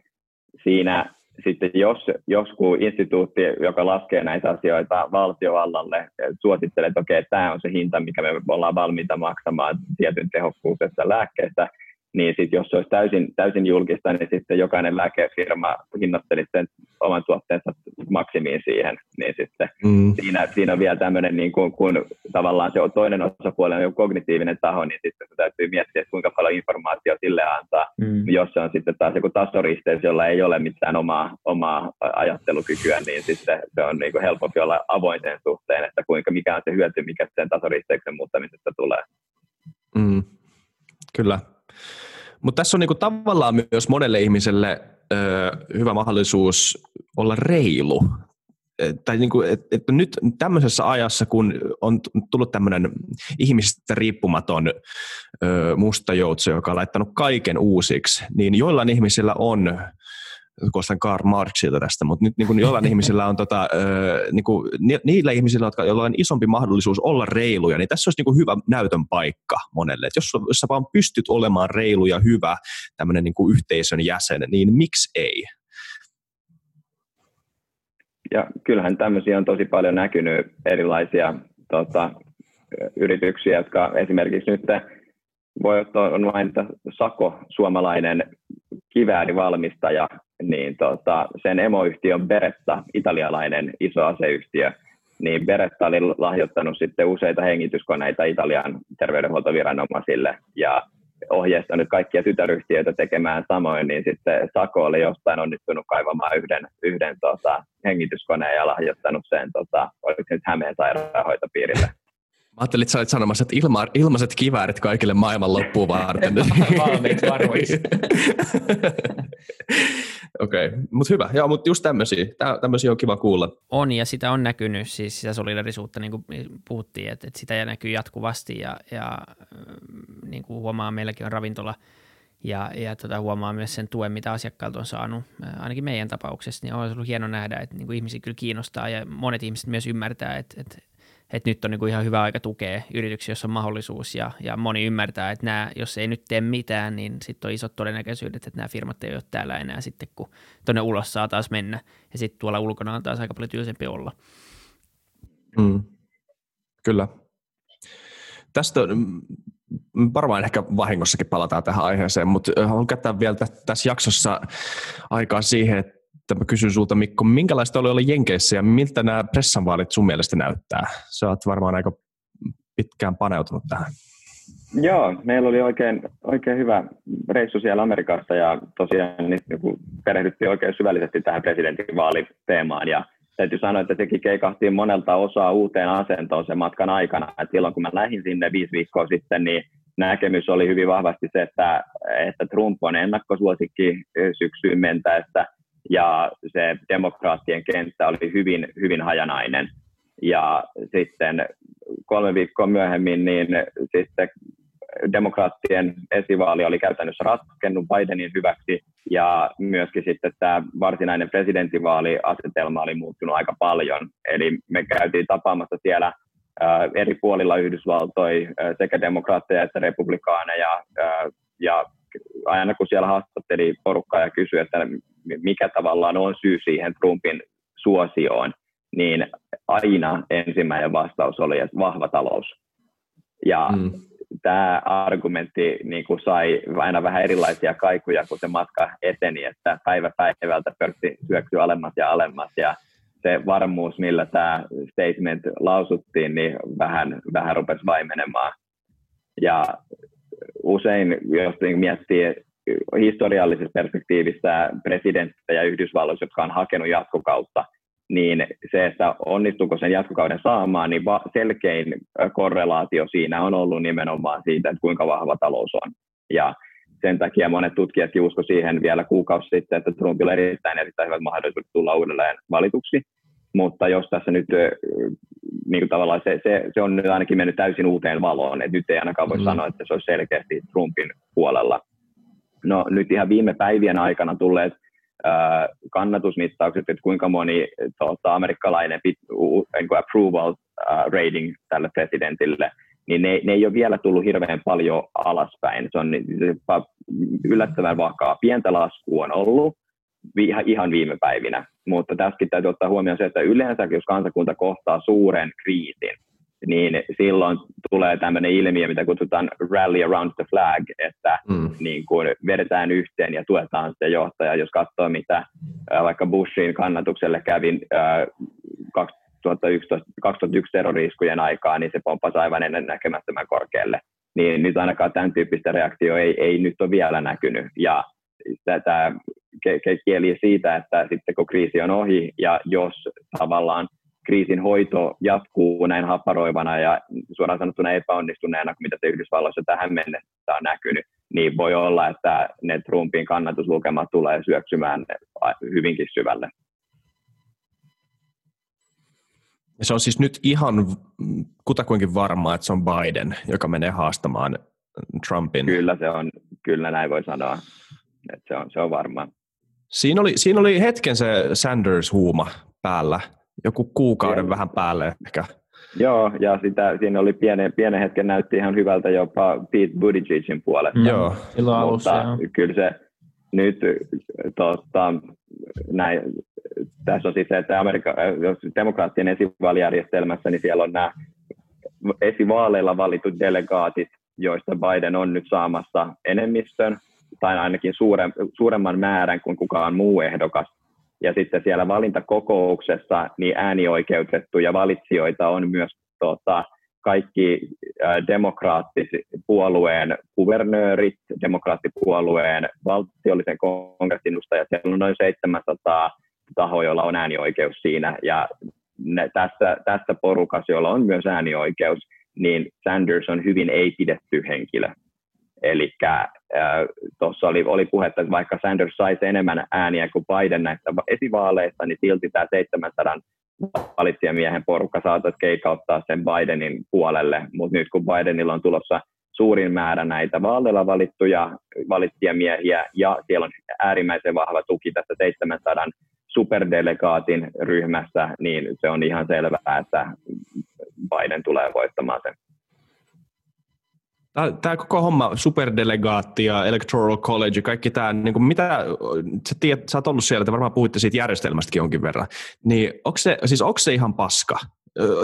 siinä sitten jos joskus instituutti, joka laskee näitä asioita valtiovallalle, suosittelee, että okei, okay, tämä on se hinta, mikä me ollaan valmiita maksamaan tietyn tehokkuudessa lääkkeestä, niin sitten jos se olisi täysin, täysin julkista, niin sitten jokainen lääkefirma hinnoittelisi sen oman tuotteensa maksimiin siihen. Niin sitten mm. siinä, siinä on vielä tämmöinen, niin kun, kun tavallaan se on toinen osapuoli on jo kognitiivinen taho, niin sitten täytyy miettiä, että kuinka paljon informaatiota sille antaa, mm. jos se on sitten taas joku tasoristeys, jolla ei ole mitään omaa, omaa ajattelukykyä, niin sitten se on niin kuin helpompi olla avoin sen suhteen, että kuinka, mikä on se hyöty, mikä sen tasoristeyksen muuttamisesta tulee. Mm. Kyllä. Mutta tässä on niinku tavallaan myös monelle ihmiselle ö, hyvä mahdollisuus olla reilu. Et, tai niinku, et, et nyt tämmöisessä ajassa, kun on tullut tämmöinen ihmisistä riippumaton ö, musta joutso, joka on laittanut kaiken uusiksi, niin joillain ihmisillä on, koostan Karl Marxilta tästä, mutta nyt niinku, joillain ihmisillä on, tota, ö, niinku, niillä ihmisillä, jotka, joilla on isompi mahdollisuus olla reiluja, niin tässä olisi niinku hyvä näytön paikka monelle. Et jos, jos sä vaan pystyt olemaan reilu ja hyvä tämmöinen niinku yhteisön jäsen, niin miksi ei? Ja kyllähän tämmöisiä on tosi paljon näkynyt erilaisia tota, yrityksiä, jotka esimerkiksi nyt voi ottaa, on mainita Sako, suomalainen kiväärivalmistaja, niin tota, sen emoyhtiö on Beretta, italialainen iso aseyhtiö, niin Beretta oli lahjoittanut sitten useita hengityskoneita Italian terveydenhuoltoviranomaisille ja ohjeistanut kaikkia tytäryhtiöitä tekemään samoin, niin sitten Sako oli jostain onnistunut kaivamaan yhden, yhden tota, hengityskoneen ja lahjoittanut sen, tota, oliko se nyt Hämeen sairaanhoitopiirille. Mä ajattelin, että sä olit sanomassa, että ilma, ilmaiset kiväärit kaikille maailman loppuun varten. Valmiiksi varvoiksi. Okei, okay. Mutta hyvä. Joo, mutta just tämmöisiä. Tämmöisiä on kiva kuulla. On, ja sitä on näkynyt, siis sitä solidarisuutta, niin kuin puhuttiin, että, että sitä näkyy jatkuvasti, ja, ja niin kuin huomaa, meilläkin on ravintola, ja, ja tota, huomaa myös sen tuen, mitä asiakkaat on saanut, ainakin meidän tapauksessa, niin on ollut hieno nähdä, että niin kuin ihmisiä kyllä kiinnostaa, ja monet ihmiset myös ymmärtää, että, että että nyt on niin kuin ihan hyvä aika tukea yrityksiä, jos on mahdollisuus, ja, ja moni ymmärtää, että nämä, jos ei nyt tee mitään, niin sitten on isot todennäköisyydet, että nämä firmat ei ole täällä enää sitten, kun tuonne ulos saa taas mennä, ja sitten tuolla ulkona on taas aika paljon tylsempi olla. Mm. Kyllä. Tästä varmaan ehkä vahingossakin palataan tähän aiheeseen, mutta haluan käyttää vielä tässä jaksossa aikaa siihen, että mä kysyn sulta, Mikko, minkälaista oli olla Jenkeissä ja miltä nämä pressanvaalit sun mielestä näyttää? Sä oot varmaan aika pitkään paneutunut tähän. Joo, meillä oli oikein, oikein hyvä reissu siellä Amerikassa ja tosiaan niin perehdyttiin oikein syvällisesti tähän presidentinvaaliteemaan ja täytyy sanoa, että sekin keikahtiin monelta osaa uuteen asentoon sen matkan aikana. Et silloin kun mä lähdin sinne viisi viikkoa sitten, niin näkemys oli hyvin vahvasti se, että, että Trump on ennakkosuosikki syksyyn mentäessä. Ja se demokraattien kenttä oli hyvin, hyvin hajanainen. Ja sitten kolme viikkoa myöhemmin niin sitten demokraattien esivaali oli käytännössä ratkennut Bidenin hyväksi. Ja myöskin sitten tämä varsinainen presidentinvaaliasetelma oli muuttunut aika paljon. Eli me käytiin tapaamassa siellä eri puolilla Yhdysvaltoja sekä demokraatteja että republikaaneja. Ja aina kun siellä haastatteli porukkaa ja kysyi, että mikä tavallaan on syy siihen Trumpin suosioon, niin aina ensimmäinen vastaus oli, että vahva talous. Ja mm. tämä argumentti niin kuin sai aina vähän erilaisia kaikuja, kun se matka eteni, että päivä päivältä pörssi syöksyi alemmas ja alemmas. Ja se varmuus, millä tämä statement lausuttiin, niin vähän, vähän rupesi vaimenemaan. Ja usein, jos miettii historiallisessa perspektiivistä presidenttejä Yhdysvalloissa, jotka on hakenut jatkokautta, niin se, että onnistuuko sen jatkokauden saamaan, niin selkein korrelaatio siinä on ollut nimenomaan siitä, että kuinka vahva talous on. Ja sen takia monet tutkijatkin uskoivat siihen vielä kuukausi sitten, että Trumpilla on erittäin, erittäin hyvät mahdollisuudet tulla uudelleen valituksi. Mutta jos tässä nyt niin tavallaan se, se, se on nyt ainakin mennyt täysin uuteen valoon, että nyt ei ainakaan voi mm. sanoa, että se olisi selkeästi Trumpin puolella. No nyt ihan viime päivien aikana tulleet äh, kannatusmittaukset, että kuinka moni tuota, amerikkalainen pit, uh, approval uh, rating tälle presidentille, niin ne, ne ei ole vielä tullut hirveän paljon alaspäin. Se on yllättävän vakaa. Pientä laskua on ollut vi, ihan viime päivinä, mutta tässäkin täytyy ottaa huomioon se, että yleensä jos kansakunta kohtaa suuren kriisin, niin silloin tulee tämmöinen ilmiö, mitä kutsutaan rally around the flag, että mm. niin kun vedetään yhteen ja tuetaan sitä johtajaa. Jos katsoo, mitä vaikka Bushin kannatukselle kävi kaksituhattayksi terrori-iskujen aikaa, niin se pomppasi aivan ennennäkemättömän korkealle. Niin nyt ainakaan tämän tyyppistä reaktioa ei, ei nyt ole vielä näkynyt. Ja tätä kieli siitä, että sitten kun kriisi on ohi ja jos tavallaan kriisin hoito jatkuu näin haparoivana ja suoraan sanottuna epäonnistuneena, mitä se Yhdysvalloissa tähän mennessä on näkynyt, niin voi olla, että ne Trumpin kannatuslukemat tulee syöksymään hyvinkin syvälle. Se on siis nyt ihan kutakuinkin varmaa, että se on Biden, joka menee haastamaan Trumpin. Kyllä se on, kyllä näin voi sanoa, että se on, se on varmaa. Siinä oli, siinä oli hetken se Sanders-huuma päällä. Joku kuukauden ja, vähän päälle ehkä. Joo, ja sitä, siinä oli pienen, pienen hetken, näytti ihan hyvältä jopa Pete Buttigiegin puolesta. Joo, silloin alussa. Kyllä se nyt, tosta, näin, tässä on siis se, että Amerika, jos demokraattien esivaalijärjestelmässä, niin siellä on nämä esivaaleilla valitut delegaatit, joista Biden on nyt saamassa enemmistön, tai ainakin suuren, suuremman määrän kuin kukaan muu ehdokas. Ja sitten siellä valintakokouksessa niin äänioikeutettuja valitsijoita on myös tota, kaikki demokraattipuolueen kuvernöörit, demokraattipuolueen valtiollisen kongressin edustajat. Siellä on noin seitsemänsataa tahoa, joilla on äänioikeus siinä. Ja ne, tässä, tässä porukassa, jolla on myös äänioikeus, niin Sanders on hyvin ei-pidetty henkilö. Eli äh, tuossa oli, oli puhetta, että vaikka Sanders saisi enemmän ääniä kuin Biden näistä esivaaleista, niin silti tämä seitsemänsataa valitsijamiehen porukka saataisiin keikauttaa sen Bidenin puolelle. Mutta nyt kun Bidenilla on tulossa suurin määrä näitä vaaleilla valittuja valitsijamiehiä ja siellä on äärimmäisen vahva tuki tässä seitsemänsataa superdelegaatin ryhmässä, niin se on ihan selvää, että Biden tulee voittamaan sen. Tämä koko homma, superdelegaatti ja Electoral College, kaikki tämä, niin mitä, sä, tiedät, sä oot ollut siellä, te varmaan puhuitte siitä järjestelmästäkin jonkin verran, niin onko se, siis onko se ihan paska?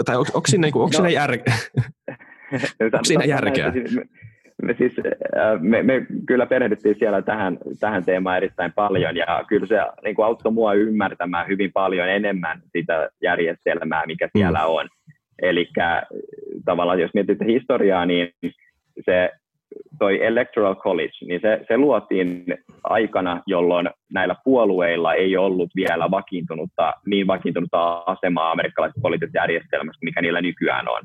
Tai onko, onko siinä, onko siinä, jär... onko siinä järkeä? Me, siis, me, me kyllä perehdyttiin siellä tähän, tähän teemaan erittäin paljon, ja kyllä se niin kuin auttoi mua ymmärtämään hyvin paljon enemmän sitä järjestelmää, mikä siellä mm. on. Eli tavallaan, jos mietitään historiaa, niin se toi Electoral College, niin se, se luotiin aikana, jolloin näillä puolueilla ei ollut vielä vakiintunutta, niin vakiintunutta asemaa amerikkalaisessa poliittisessa järjestelmässä, mikä niillä nykyään on.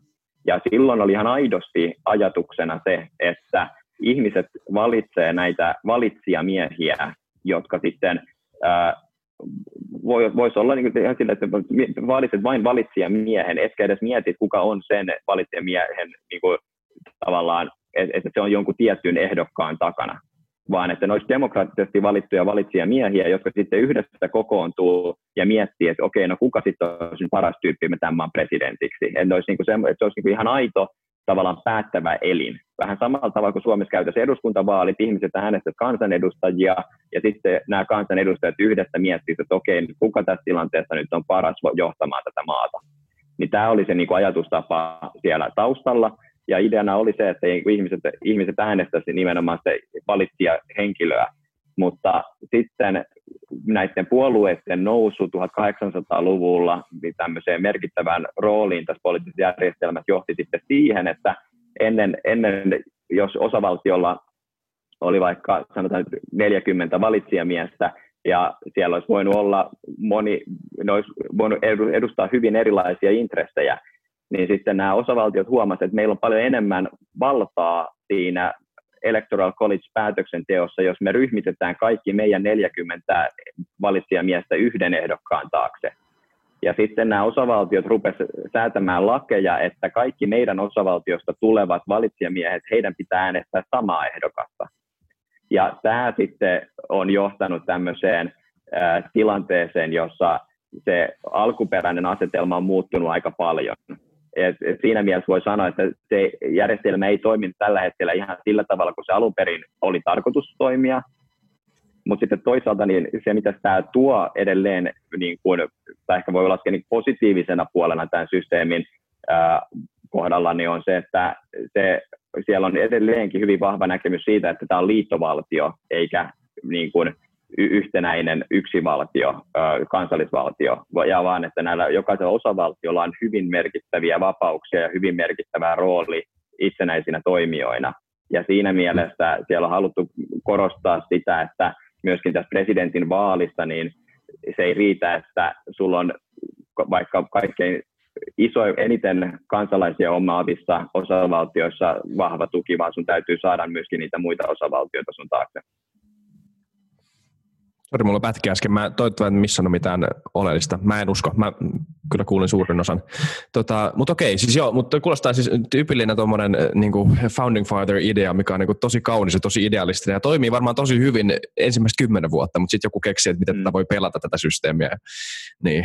Ja silloin oli ihan aidosti ajatuksena se, että ihmiset valitsee näitä valitsijamiehiä, jotka sitten äh, voi, voisi olla niin kuin ihan sillä, että valitset vain valitsijamiehen, etkä edes mietit, kuka on sen valitsijamiehen niin kuin, tavallaan, että se on jonkun tietyn ehdokkaan takana, vaan että ne olisi demokraattisesti valittuja valitsijamiehiä, jotka sitten yhdessä kokoontuu ja miettii, että okei, no kuka sitten olisi paras tyyppi tämän maan presidentiksi. Että, olisi niin kuin se, että se olisi niin kuin ihan aito tavallaan päättävä elin. Vähän samalla tavalla kuin Suomessa käytäisiin eduskuntavaalit, ihmiset äänestävät kansanedustajia, ja sitten nämä kansanedustajat yhdessä miettivät, että okei, kuka tässä tilanteessa nyt on paras johtamaan tätä maata. Niin tämä oli se niin kuin ajatustapa siellä taustalla. Ja ideana oli se, että ihmiset, ihmiset äänestäisi nimenomaan se valitsija henkilöä, mutta sitten näiden puolueiden nousu kahdeksantoistasataa-luvulla tämmöiseen merkittävään rooliin tässä poliittisessa järjestelmässä johti sitten siihen, että ennen, ennen jos osavaltiolla oli vaikka sanotaan neljäkymmentä valitsijamiestä, ja siellä olisi voinut olla moni, ne olisi voinut edustaa hyvin erilaisia intressejä, niin sitten nämä osavaltiot huomasivat, että meillä on paljon enemmän valtaa siinä Electoral College-päätöksenteossa, jos me ryhmitetään kaikki meidän neljäkymmentä valitsijamiestä yhden ehdokkaan taakse. Ja sitten nämä osavaltiot rupesivat säätämään lakeja, että kaikki meidän osavaltiosta tulevat valitsijamiehet, heidän pitää äänestää samaa ehdokasta. Ja tämä sitten on johtanut tämmöiseen äh, tilanteeseen, jossa se alkuperäinen asetelma on muuttunut aika paljon. Et siinä mielessä voi sanoa, että se järjestelmä ei toimi tällä hetkellä ihan sillä tavalla, kun se alun perin oli tarkoitus toimia. Mutta sitten toisaalta niin se, mitä tämä tuo edelleen, niin kun, tai ehkä voi laskea niin positiivisena puolena tämän systeemin ää, kohdalla, niin on se, että se, siellä on edelleenkin hyvin vahva näkemys siitä, että tämä on liittovaltio, eikä niin kun, yhtenäinen yksi valtio, kansallisvaltio, ja vaan että näillä jokaisella osavaltiolla on hyvin merkittäviä vapauksia ja hyvin merkittävä rooli itsenäisinä toimijoina. Ja siinä mielessä siellä on haluttu korostaa sitä, että myöskin tässä presidentin vaalissa niin se ei riitä, että sulla on vaikka kaikkein iso, eniten kansalaisia omaavissa osavaltioissa vahva tuki, vaan sun täytyy saada myöskin niitä muita osavaltioita sun taakse. Sori, mulla pätki äsken. Mä toivottavasti en missannut mitään oleellista. Mä en usko. Mä kyllä kuulin suurin osan. Tota, mutta okei, siis joo, mutta kuulostaa siis tyypillinen tuommoinen niin kuin founding father-idea, mikä on niin kuin tosi kaunis ja tosi idealistinen ja toimii varmaan tosi hyvin ensimmäistä kymmenen vuotta, mutta sitten joku keksii, että miten mm. tätä voi pelata tätä systeemiä. Niin.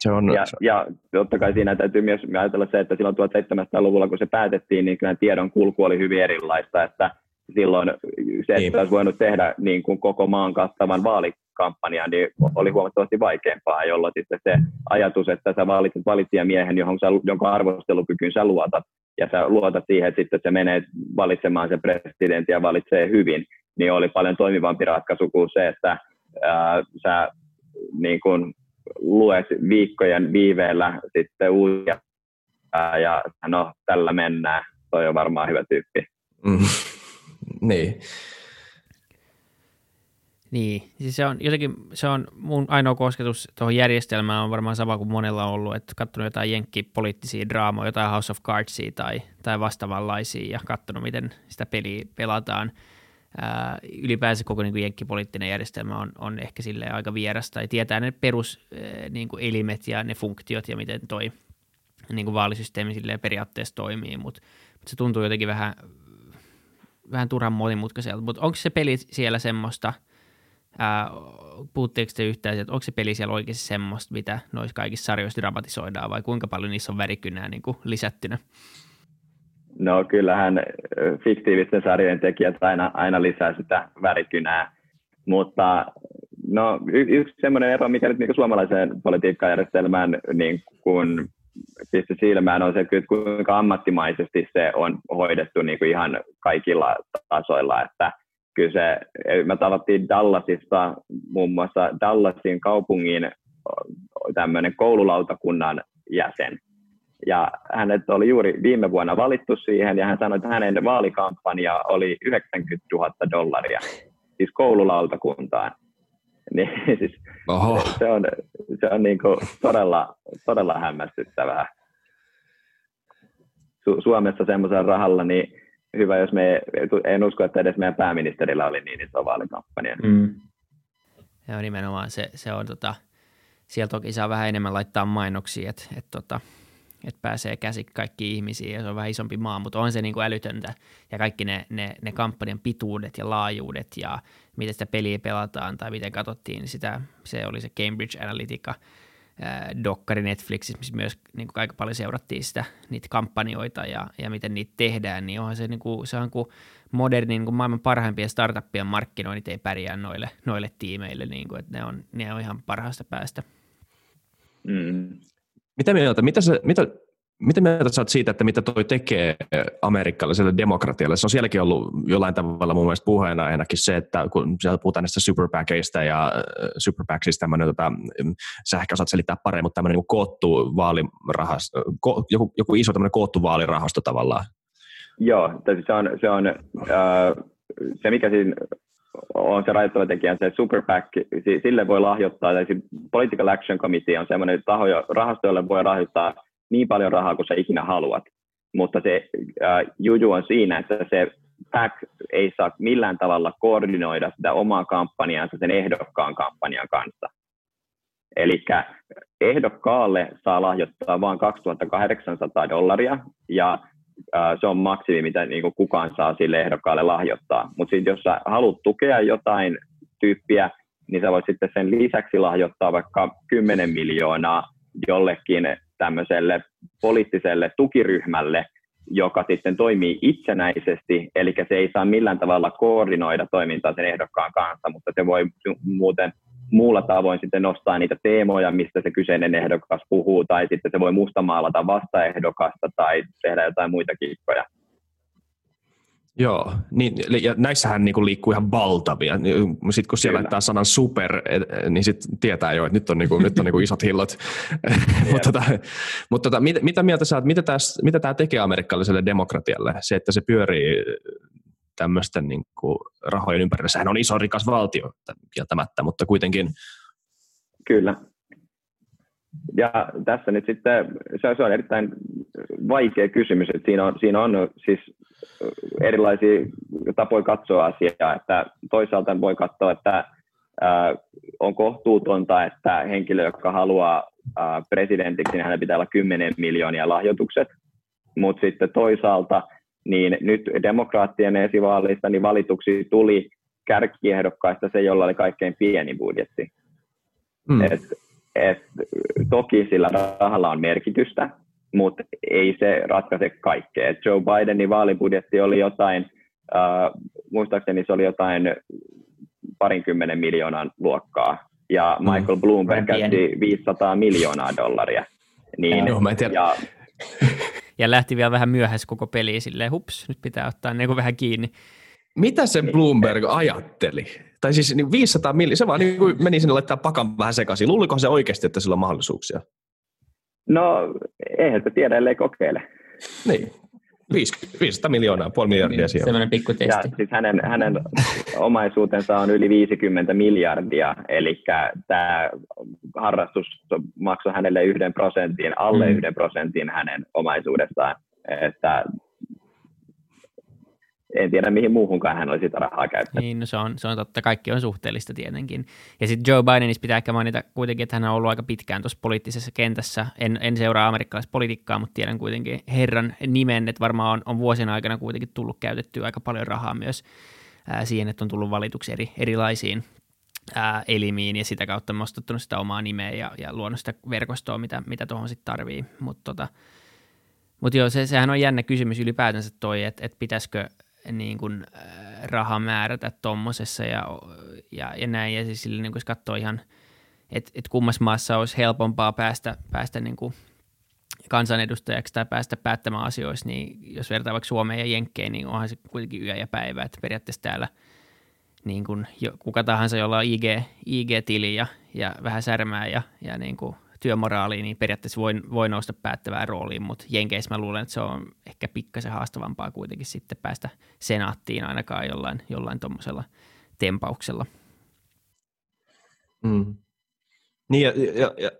Se on, ja, se on. Ja totta kai siinä täytyy myös ajatella se, että silloin seitsemäntoistasataa-luvulla, kun se päätettiin, niin kyllä tiedon kulku oli hyvin erilaista, että silloin se, että olisi voinut tehdä niin kuin koko maan kattavan vaalikampanjan, niin oli huomattavasti vaikeampaa, jolloin sitten se ajatus, että sä valitset valitsijamiehen, johon sä, jonka arvostelukykyyn sä luotat, ja sä luotat siihen, että sitten se menee valitsemaan sen presidentin ja valitsee hyvin, niin oli paljon toimivampi ratkaisu kuin se, että ää, sä niin kuin luet viikkojen viiveellä sitten uusia, ää, ja no, tällä mennään, toi on varmaan hyvä tyyppi. Mm. Niin. Niin, siis se on jotenkin, se on mun ainoa kosketus tuohon järjestelmään on varmaan sama kuin monella on ollut, että katsonut jotain jenkkipoliittisia draamoja, jotain House of Cardsia tai, tai vastaavanlaisia ja katsonut, miten sitä peliä pelataan. Ää, ylipäänsä koko niin kuin jenkkipoliittinen järjestelmä on, on ehkä silleen aika vierasta ja tietää ne peruselimet niin kuin elimet ja ne funktiot ja miten toi niin kuin vaalisysteemi silleen periaatteessa toimii, mutta mut se tuntuu jotenkin vähän... vähän turhan monimutkaiselta, mutta onko se peli siellä semmoista, Ää, puhutteeko te yhtään, että onko se peli siellä oikeasti semmoista, mitä noissa kaikissa sarjoissa dramatisoidaan, vai kuinka paljon niissä on värikynää niin kuin lisättynä? No kyllähän fiktiivisten sarjojen tekijät aina, aina lisää sitä värikynää, mutta no, y- yksi semmoinen ero, mikä nyt niin suomalaiseen politiikkajärjestelmään niin kuin piste silmään on se, kuinka ammattimaisesti se on hoidettu niin kuin ihan kaikilla tasoilla, että kyllä se, me tavattiin Dallasissa, muun muassa Dallasin kaupungin tämmöinen koululautakunnan jäsen. Ja hänet oli juuri viime vuonna valittu siihen, ja hän sanoi, että hänen vaalikampanja oli yhdeksänkymmentätuhatta dollaria, siis koululautakuntaan. Niin, siis se on, se on niin kuin todella, todella hämmästyttävää. Su- Suomessa semmoisella rahalla, niin hyvä, jos me en usko, että edes meidän pääministerillä oli niin iso vaalikampanja. Mm. Joo, nimenomaan se, se on, tota, siellä toki saa vähän enemmän laittaa mainoksia, että et, tota, et pääsee käsi kaikkiin ihmisiin ja se on vähän isompi maa, mutta on se niin kuin älytöntä ja kaikki ne, ne, ne kampanjan pituudet ja laajuudet ja miten sitä peliä pelataan tai miten katsottiin, niin sitä, se oli se Cambridge Analytica dokkari Netflixissä, missä myös niin kuin aika paljon seurattiin sitä, niitä kampanjoita ja, ja miten niitä tehdään, niin onhan se, niin kuin, se on kuin modernin niin kuin maailman parhaimpien startuppien markkinoinnit ei pärjää noille, noille tiimeille, niin kuin, että ne on, ne on ihan parhaasta päästä. Mm. Mitä mieltä, mitä sä, mitä, mitä mieltä sä oot siitä, että mitä toi tekee amerikkalaiselle demokratialle? Se on sielläkin ollut jollain tavalla mun mielestä puheenaihenakin se, että kun siellä puhutaan näistä superpackeista ja superpacksis tämmöinen, tota, sä osaat selittää paremmin, mutta tämmöinen koottu vaalirahasto, ko, joku, joku iso tämmöinen koottu vaalirahasto tavallaan. Joo, se on se, on, äh, se mikä siinä on se rajoittava tekijä, on se superpack, sille voi lahjoittaa, tai political action committee on semmoinen taho, rahasto, jolle voi lahjoittaa niin paljon rahaa kuin sä ikinä haluat, mutta se äh, juju on siinä, että se PAC ei saa millään tavalla koordinoida sitä omaa kampanjaansa sen ehdokkaan kampanjan kanssa. Eli ehdokkaalle saa lahjoittaa vain kaksituhattakahdeksansataa dollaria, ja äh, se on maksimi, mitä niin kuin kukaan saa sille ehdokkaalle lahjoittaa. Mutta jos sä haluat tukea jotain tyyppiä, niin sä voit sitten sen lisäksi lahjoittaa vaikka kymmenen miljoonaa jollekin tämmöiselle poliittiselle tukiryhmälle, joka sitten toimii itsenäisesti, eli se ei saa millään tavalla koordinoida toimintaa sen ehdokkaan kanssa, mutta se voi muuten muulla tavoin sitten nostaa niitä teemoja, mistä se kyseinen ehdokas puhuu, tai sitten se voi mustamaalata vastaehdokasta tai tehdä jotain muita kikkoja. Joo, niin, ja näissähän niinku liikkuu ihan valtavia. Sitten kun siellä laittaa sanan super, niin sitten tietää jo, että nyt on, niinku, nyt on niinku isot hillot. mutta tota, mut tota, mit, mitä mieltä sä oot, mitä tämä tekee amerikkalaiselle demokratialle? Se, että se pyörii tämmöisten niinku rahojen ympärillä. Sehän on iso rikas valtio kieltämättä, mutta kuitenkin. Kyllä. Ja tässä nyt sitten, se on erittäin vaikea kysymys, että siinä on, siinä on siis erilaisia tapoja katsoa asiaa, että toisaalta voi katsoa, että ää, on kohtuutonta, että henkilö, joka haluaa ää, presidentiksi, niin hänellä pitää olla kymmenen miljoonia lahjoitukset, mutta sitten toisaalta, niin nyt demokraattien esivaalista niin valituksi tuli kärkiehdokkaista se, jolla oli kaikkein pieni budjetti. Mm. Et, Et, toki sillä rahalla on merkitystä, mutta ei se ratkaise kaikkea. Et Joe Bidenin vaalibudjetti oli jotain, äh, muistaakseni se oli jotain parinkymmenen miljoonan luokkaa, ja Michael mm, Bloomberg käytti viisisataa miljoonaa dollaria. Niin, no, ja, ja lähti vielä vähän myöhässä koko peliin silleen, hups, nyt pitää ottaa niin kuin vähän kiinni. Mitä se Bloomberg ajatteli? Tai siis niin viisisataa miljoonaa, se vaan niin meni sinne laittaa pakan vähän sekaisin. Luuliko se oikeasti, että sillä on mahdollisuuksia? No, eihän sitä tiedä, ellei kokeile. Niin, viisisataa miljoonaa, puoli miljardia siellä. Sellainen pikku testi. Ja siis hänen, hänen omaisuutensa on yli viisikymmentä miljardia, eli tämä harrastus maksoi hänelle yhden prosentin, alle mm. yhden prosentin hänen omaisuudestaan, että en tiedä, mihin muuhunkaan hän olisi sitä rahaa käyttänyt. Niin, no se on, se on totta. Kaikki on suhteellista tietenkin. Ja sitten Joe Bidenissa pitää ehkä mainita kuitenkin, että hän on ollut aika pitkään tuossa poliittisessa kentässä. En, en seuraa amerikkalaispolitiikkaa, mutta tiedän kuitenkin herran nimen, että varmaan on, on vuosien aikana kuitenkin tullut käytettyä aika paljon rahaa myös ää, siihen, että on tullut valituksi eri, erilaisiin ää, elimiin ja sitä kautta nostettunut sitä omaa nimeä ja, ja luonut sitä verkostoa, mitä, mitä tuohon sitten tarvii. Mutta tota, mut joo, se, sehän on jännä kysymys ylipäätänsä toi, että et pitäisikö niin kun, äh, raha määrätä tuommoisessa ja, ja, ja näin. Ja siis sille, niin kun jos katsoo ihan, että et kummassa maassa olisi helpompaa päästä, päästä niin kun kansanedustajaksi tai päästä päättämään asioissa, niin jos vertaa vaikka Suomeen ja Jenkkeen, niin onhan se kuitenkin yö ja päivä, että periaatteessa täällä niin kun jo, kuka tahansa, jolla on I G, I G-tili ja, ja vähän särmää ja, ja niin kun työmoraali, niin periaatteessa voi, voi nousta päättävään rooliin, mutta Jenkeissä mä luulen, että se on ehkä pikkasen haastavampaa kuitenkin sitten päästä senaattiin ainakaan jollain, jollain tuommoisella tempauksella. Mm. Niin ja, ja, ja.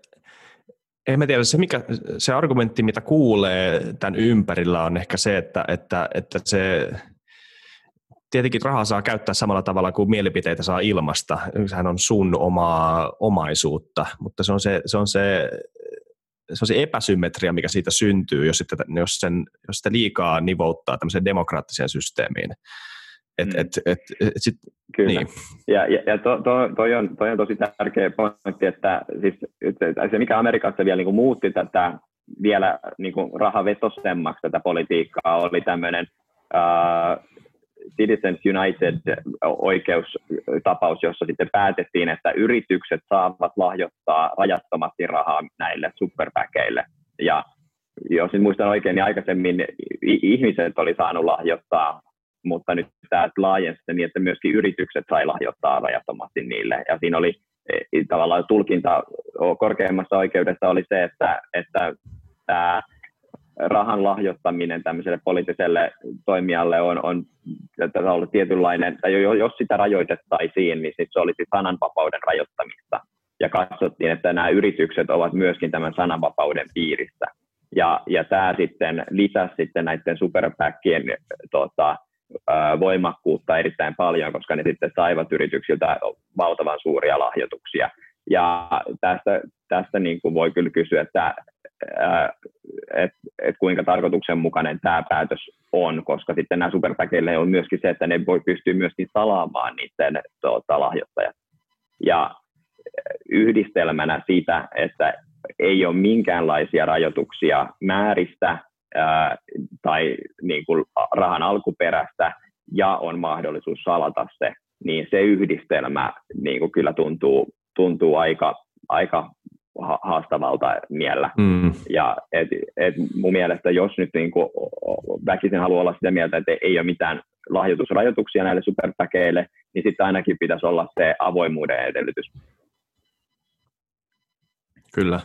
En mä tiedä, se, mikä, se argumentti, mitä kuulee tämän ympärillä on ehkä se, että, että, että se tietenkin rahaa saa käyttää samalla tavalla kuin mielipiteitä saa ilmasta. Sehän on sun omaa omaisuutta, mutta se on se, se, on se, se, on se epäsymmetria, mikä siitä syntyy, jos, sitä, jos, sen, jos sitä liikaa nivouttaa tämmöiseen demokraattiseen systeemiin. Et, mm. et, et, et, sit, Kyllä. Niin. Ja, ja, ja to, to, toi, on, toi on tosi tärkeä pointti, että siis, se mikä Amerikassa vielä niin kuin muutti tätä vielä niin kuin rahavetosemmaksi tätä politiikkaa oli tämmöinen uh, Citizens United-oikeustapaus, jossa sitten päätettiin, että yritykset saavat lahjoittaa rajattomasti rahaa näille superpäkeille. Ja jos nyt muistan oikein, niin aikaisemmin ihmiset oli saanut lahjoittaa, mutta nyt tämä laajensi niin, että myöskin yritykset sai lahjoittaa rajattomasti niille. Ja siinä oli tavallaan tulkinta korkeimmassa oikeudessa oli se, että, että tämä rahan lahjoittaminen tämmöiselle poliittiselle toimijalle on, on, on ollut tietynlainen, tai jos sitä rajoitettaisiin, niin se olisi sananvapauden rajoittamista. Ja katsottiin, että nämä yritykset ovat myöskin tämän sananvapauden piirissä. Ja, ja tämä sitten lisäsi sitten näiden superpäkkien tota, voimakkuutta erittäin paljon, koska ne sitten saivat yrityksiltä valtavan suuria lahjoituksia. Ja tästä, tästä niin kuin voi kyllä kysyä, että Et, et kuinka tarkoituksenmukainen tämä päätös on, koska sitten nämä superpäkeille on myöskin se, että ne voi pystyä myöskin salaamaan niiden tuota, lahjoittajat. Ja yhdistelmänä siitä, että ei ole minkäänlaisia rajoituksia määristä ää, tai niin kuin rahan alkuperästä ja on mahdollisuus salata se, niin se yhdistelmä niin kuin kyllä tuntuu, tuntuu aika... aika haastavalta miellä. Mm. Ja et, et mun mielestä, jos nyt niin kuin väkisin haluaa olla sitä mieltä, että ei ole mitään lahjoitusrajoituksia näille superpäkeille, niin sitten ainakin pitäisi olla se avoimuuden edellytys. Kyllä.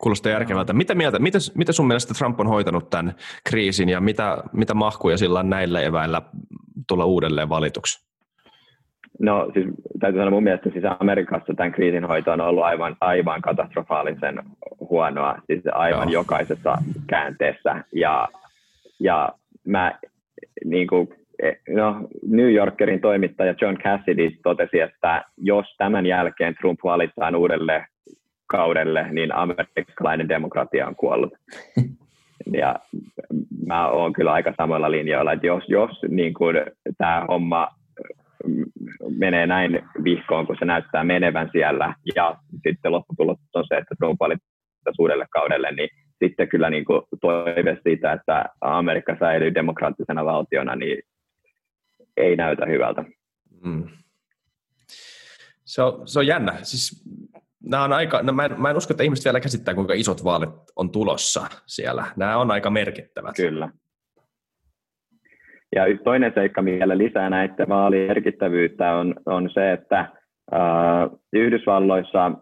Kuulostaa järkevältä. Mitä, mieltä, mitä, mitä sun mielestä Trump on hoitanut tämän kriisin ja mitä, mitä mahkuja sillä on näillä eväillä tulla uudelleen valituksi? No siis täytyy sanoa mun mielestä, siis Amerikassa tämän kriisin hoito on ollut aivan, aivan katastrofaalisen huonoa, siis aivan no. jokaisessa käänteessä. Ja, ja mä, niin kuin, no, New Yorkerin toimittaja John Cassidy totesi, että jos tämän jälkeen Trump valitaan uudelle kaudelle, niin amerikkalainen demokratia on kuollut. Ja mä oon kyllä aika samoilla linjoilla, että jos, jos niin kuin, tämä homma menee näin vihkoon, kun se näyttää menevän siellä, ja sitten lopputulos on se, että Trump valitaan uudelle kaudelle, niin sitten kyllä niin kuin toive siitä, että Amerikka säilyy demokraattisena valtiona, niin ei näytä hyvältä. Mm. Se, on, se on jännä. Siis, nämä on aika, no mä, en, mä en usko, että ihmiset vielä käsittää, kuinka isot vaalit on tulossa siellä. Nämä on aika merkittävät. Kyllä. Ja yksi toinen seikka vielä lisää näiden vaalien merkittävyyttä on, on se, että äh, Yhdysvalloissa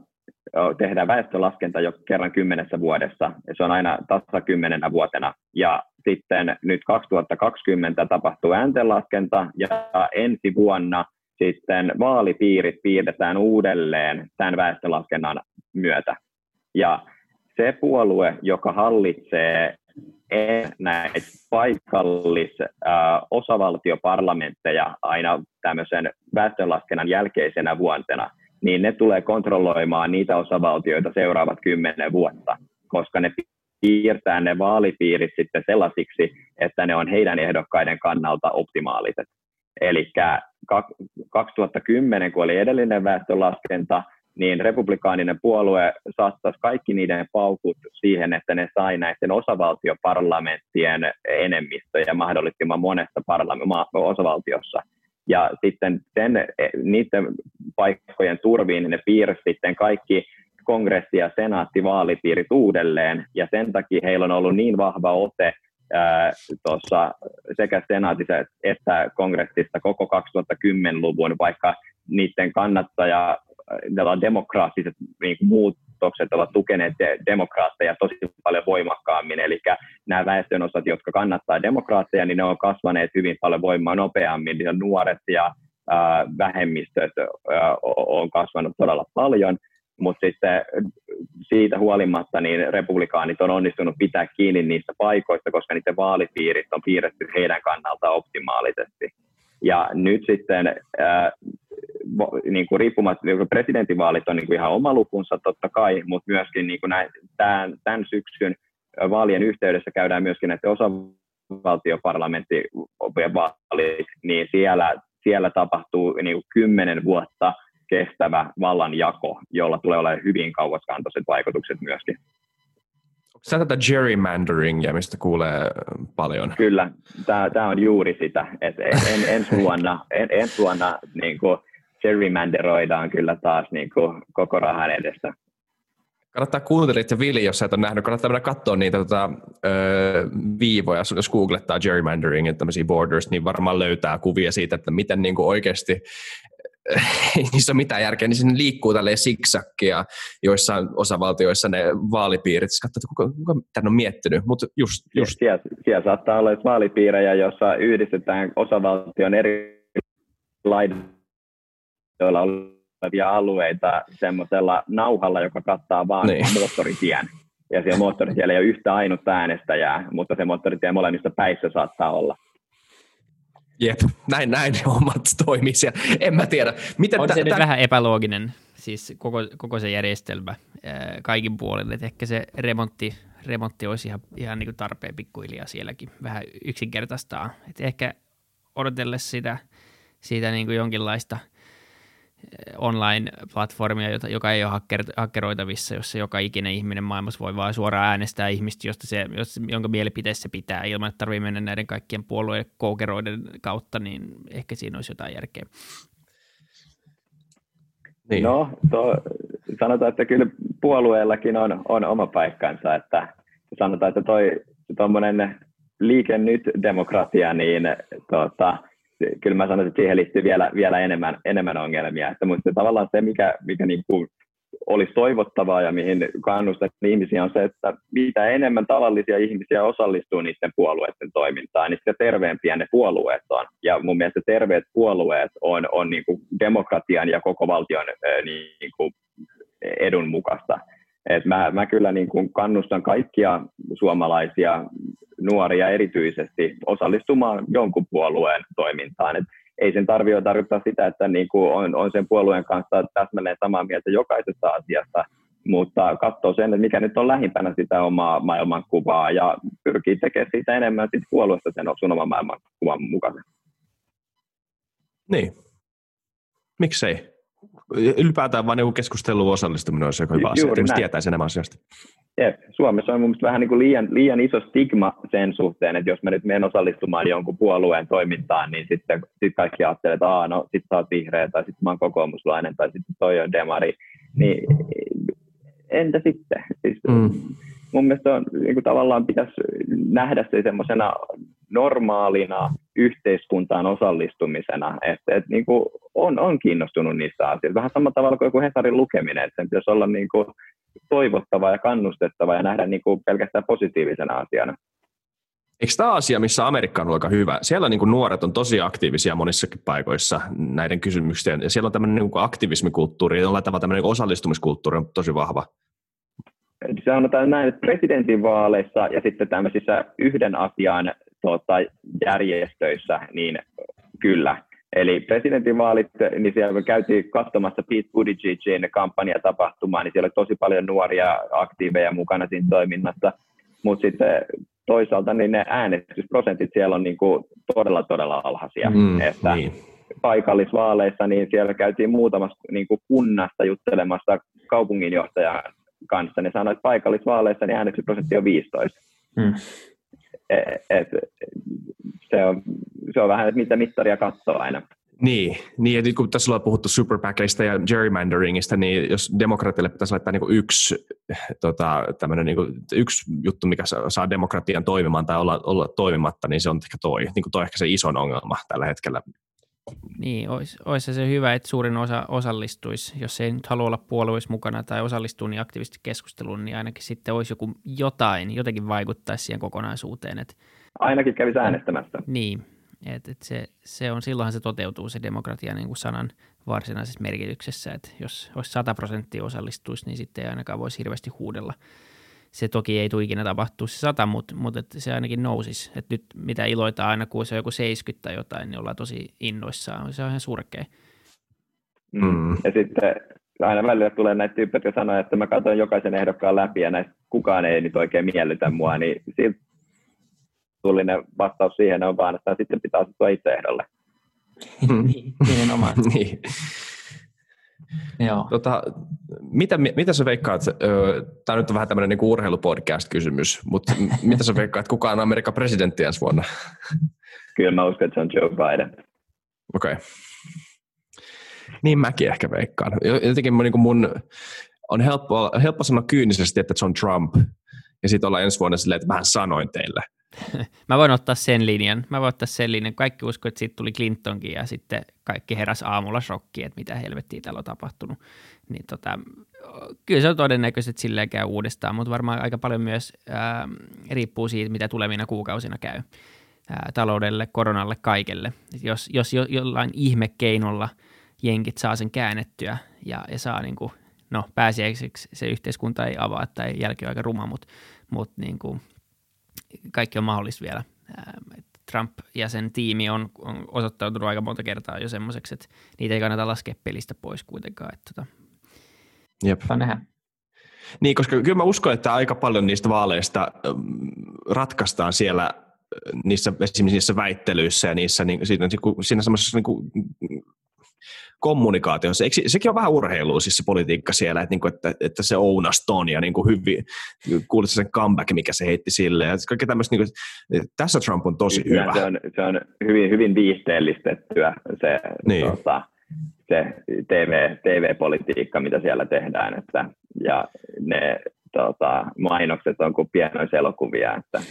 tehdään väestölaskenta jo kerran kymmenessä vuodessa. Ja se on aina tasa kymmenenä vuotena. Ja sitten nyt kaksituhattakaksikymmentä tapahtuu ääntenlaskenta ja ensi vuonna sitten vaalipiirit piirretään uudelleen tämän väestölaskennan myötä. Ja se puolue, joka hallitsee näitä paikallisia osavaltioparlamentteja aina tämmöisen väestönlaskennan jälkeisenä vuotena, niin ne tulee kontrolloimaan niitä osavaltioita seuraavat kymmenen vuotta, koska ne piirtää ne vaalipiirit sitten sellaisiksi, että ne on heidän ehdokkaiden kannalta optimaaliset. Eli kaksituhattakymmenen, kun oli edellinen väestönlaskenta, niin republikaaninen puolue satsasi kaikki niiden paukut siihen, että ne sai näiden osavaltioparlamenttien enemmistöjä mahdollisimman monessa parlament- osavaltiossa. Ja sitten sen, niiden paikkojen turviin ne piirsi sitten kaikki kongressi- ja senaattivaalipiirit uudelleen, ja sen takia heillä on ollut niin vahva ote ää, tuossa sekä senaatissa että kongressissa koko kaksituhattakymmenluvun, vaikka niiden kannattaja, demokraattiset niin kuin muutokset ovat tukeneet demokraatteja tosi paljon voimakkaammin, eli nämä väestönosat, jotka kannattaa demokraatteja, niin ne on kasvaneet hyvin paljon voimaa nopeammin, ja nuoret ja ää, vähemmistöt ää, on kasvanut todella paljon. Mutta sitten siitä huolimatta niin republikaanit on onnistunut pitää kiinni niistä paikoista, koska niiden vaalipiirit on piirretty heidän kannaltaan optimaalisesti. Ja nyt sitten äh, niin kuin riippumatta, presidentinvaalit on niin kuin ihan oma lukunsa totta kai, mutta myöskin niin kuin näin, tämän, tämän syksyn vaalien yhteydessä käydään myöskin näiden osavaltioparlamenttien vaalit, niin siellä, siellä tapahtuu niin kuin kymmenen vuotta kestävä vallanjako, jolla tulee olemaan hyvin kauaskantoiset vaikutukset myöskin. Sä tätä gerrymanderingia, mistä kuulee paljon. Kyllä, tämä on juuri sitä, että en, ensi vuonna, en, ensi vuonna niin kuin gerrymanderoidaan kyllä taas niin kuin koko rahan edestä. Kannattaa kuunnella itse Vili, jos sä et ole nähnyt, kannattaa mennä katsoa niitä tota, öö, viivoja, jos googlettaa gerrymandering ja tämmöisiä borders, niin varmaan löytää kuvia siitä, että miten niin kuin oikeasti ei niissä ole mitään järkeä, niin siinä liikkuu tälleen siksakkia joissain osavaltioissa ne vaalipiirit. Siis katsotaan, kuka, kuka tämän on miettinyt, mutta just... just. Siellä, siellä saattaa olla vaalipiirejä, joissa yhdistetään osavaltion eri laidoilla olevia alueita semmoisella nauhalla, joka kattaa vaan niin moottoritien. Ja siellä moottoritiellä ei ole yhtä ainutta äänestäjää, mutta se moottoritie molemmissa päissä saattaa olla. Jep, näin, näin hommat toimii siellä. En mä tiedä. Miten on t- se t- nyt t- vähän epälooginen, siis koko, koko se järjestelmä ää, kaikin puolelle. Et ehkä se remontti, remontti olisi ihan, ihan niin kuin tarpeen pikkuhiljaa sielläkin vähän yksinkertaistaa. Et ehkä odotella sitä, sitä niin kuin jonkinlaista online-platformia, jota, joka ei ole hacker, hakkeroitavissa, jossa joka ikinen ihminen maailmassa voi vaan suoraan äänestää ihmistä, josta se, jos, jonka mielipiteessä se pitää, ilman että tarvitsee mennä näiden kaikkien puolueiden koukeroiden kautta, niin ehkä siinä olisi jotain järkeä. Niin. No, to, sanotaan, että kyllä puolueellakin on, on oma paikkansa, että sanotaan, että toi tuommoinen liike nyt -demokratia, niin tuota, kyllä mä sanoisin, että siihen liittyy vielä, vielä enemmän, enemmän ongelmia. Että, mutta tavallaan se, mikä, mikä niin kuin olisi toivottavaa ja mihin kannustan ihmisiä, on se, että mitä enemmän tavallisia ihmisiä osallistuu niiden puolueiden toimintaan, niin sitä terveempiä ne puolueet on. Ja mun mielestä terveet puolueet on, on niin kuin demokratian ja koko valtion niin kuin edun mukaista. Et mä, mä kyllä niin kuin kannustan kaikkia suomalaisia nuoria erityisesti osallistumaan jonkun puolueen toimintaan. Et ei sen tarvitse tarkoittaa sitä, että niin kuin on, on sen puolueen kanssa täsmälleen samaa mieltä jokaisesta asiasta, mutta katsoo sen, että mikä nyt on lähimpänä sitä omaa maailmankuvaa ja pyrkii tekemään siitä enemmän sit puolueesta sen sun oman maailmankuvan mukaisen. Niin. Miksei? Ylipäätään vain keskusteluun osallistuminen olisi joku hyvä asia, että ihmiset tietäisi enemmän asioista. Jep. Suomessa on mun mielestä vähän niin kuin liian, liian iso stigma sen suhteen, että jos mä nyt menen osallistumaan jonkun puolueen toimintaan, niin sitten sit kaikki ajattelee, että aah, no sit sä oot vihreä, tai sit mä oon kokoomuslainen, tai sitten toi on demari. Niin entä sitten? Siis mm. Mun mielestä on, niin kuin tavallaan pitäisi nähdä se semmoisena normaalina yhteiskuntaan osallistumisena, että et, niin kuin on, on kiinnostunut niistä asioista. Vähän samalla tavalla kuin joku Hesarin lukeminen, että sen pitäisi olla niin kuin toivottava ja kannustettava ja nähdä niin kuin pelkästään positiivisena asiana. Eikö tämä asia, missä Amerikka on aika hyvä? Siellä niin kuin nuoret on tosi aktiivisia monissakin paikoissa näiden kysymyksien, ja siellä on tämmöinen niin kuin aktivismikulttuuri, jollain tavalla tämmöinen osallistumiskulttuuri on tosi vahva. Sanotaan näin, että presidentinvaaleissa ja sitten tämmöisissä yhden asian tuota, järjestöissä, niin kyllä. Eli presidentinvaalit, niin siellä käytiin katsomassa Pete Buttigiegin kampanjatapahtumaa, niin siellä oli tosi paljon nuoria aktiiveja mukana siinä toiminnassa. Mutta sitten toisaalta niin ne äänestysprosentit siellä on niin kuin todella, todella alhaisia. Mm, että niin. Paikallisvaaleissa niin siellä käytiin muutamassa niin kuin kunnasta juttelemassa kaupunginjohtajan kanssa. Ne sanoi, että paikallisvaaleissa niin äänestysprosentti on viisitoista. Mm. Et se, on, se on vähän, että mitä mittaria katsoo aina. Niin, niin, ja nyt kun tässä ollaan puhuttu superpackeista ja gerrymanderingista, niin jos demokraatille pitäisi laittaa niin kuin yksi, tota, tämmöinen, niin kuin, yksi juttu, mikä saa demokratian toimimaan tai olla, olla toimimatta, niin se on ehkä toi. Niin kuin toi ehkä se ison ongelma tällä hetkellä. Niin, olisi, olisi se hyvä, että suurin osa osallistuisi. Jos ei nyt halua olla puolueissa mukana tai osallistuu niin aktiivisesti keskusteluun, niin ainakin sitten olisi joku jotain, jotenkin vaikuttaisi siihen kokonaisuuteen. Että, ainakin kävisi äänestämässä. Niin. Et, et se, se on, silloinhan se toteutuu se demokratia niin kuin sanan varsinaisessa merkityksessä, että jos olisi sata prosenttia osallistuisi, niin sitten ei ainakaan voisi hirveästi huudella. Se toki ei tule ikinä tapahtua se sata, mutta mut se ainakin nousisi. Et nyt mitä iloita aina, kun se on joku seitsemänkymmentä tai jotain, niin ollaan tosi innoissaan. Se on ihan surkea. Mm. Ja sitten aina välillä tulee näitä tyyppejä, jotka sanoo, että mä katson jokaisen ehdokkaan läpi ja näistä kukaan ei nyt oikein miellytä mua, niin silti tullinen vastaus siihen on vaan, että sitten pitää asettua itse ehdolle. Niin, nimenomaan. Niin. Joo. Tota, mitä, mitä sä veikkaat, tämä nyt on vähän tämmöinen niinku urheilupodcast-kysymys, mutta mitä sä veikkaat, kuka on Amerikan presidentti ensi vuonna? Kyllä mä uskon, että se on Joe Biden. Okei. Okay. Niin mäkin ehkä veikkaan. Jotenkin mun, mun on helppo, helppo sanoa kyynisesti, että se on Trump, ja sitten ollaan ensi vuonna silleen, että vähän sanoin teille. Mä voin ottaa sen linjan. Mä voin ottaa sen linjan. Kaikki uskoi, että siitä tuli Clintonkin ja sitten kaikki heräsi aamulla shokkiin, että mitä helvettiä täällä on tapahtunut. Niin tota, kyllä se on todennäköisesti, että silleen käy uudestaan, mutta varmaan aika paljon myös ää, riippuu siitä, mitä tulevina kuukausina käy ää, taloudelle, koronalle, kaikelle. Jos, jos jo, jollain ihmekeinolla jenkit saa sen käännettyä ja, ja saa niin kuin, no pääsiäiseksi se yhteiskunta ei avaa tai jälki on aika ruma, mutta, mutta niin kuin, kaikki on mahdollista vielä. Trump ja sen tiimi on, on osoittautunut aika monta kertaa jo semmoiseksi, että niitä ei kannata laskea pelistä pois kuitenkaan. Että tota. Jep. Nähdä. Niin, koska kyllä mä uskon, että aika paljon niistä vaaleista ratkaistaan siellä niissä, esimerkiksi niissä väittelyissä ja niissä, niin, siinä, siinä semmoisessa niin kuin kommunikaatiossa. Eikö, sekin on vähän urheilua siis se politiikka siellä, että, että, että se ounasi ton ja niin kuin hyvin, kuulitko sen comeback, mikä se heitti silleen. Kaikki tämmöistä, niin kuin, tässä Trump on tosi kyllä, hyvä. Se on, se on hyvin, hyvin viihteellistettyä se, niin. tota, se T V, T V-politiikka, mitä siellä tehdään. Että, ja ne tota, mainokset on kuin pienoiselokuvia. Että.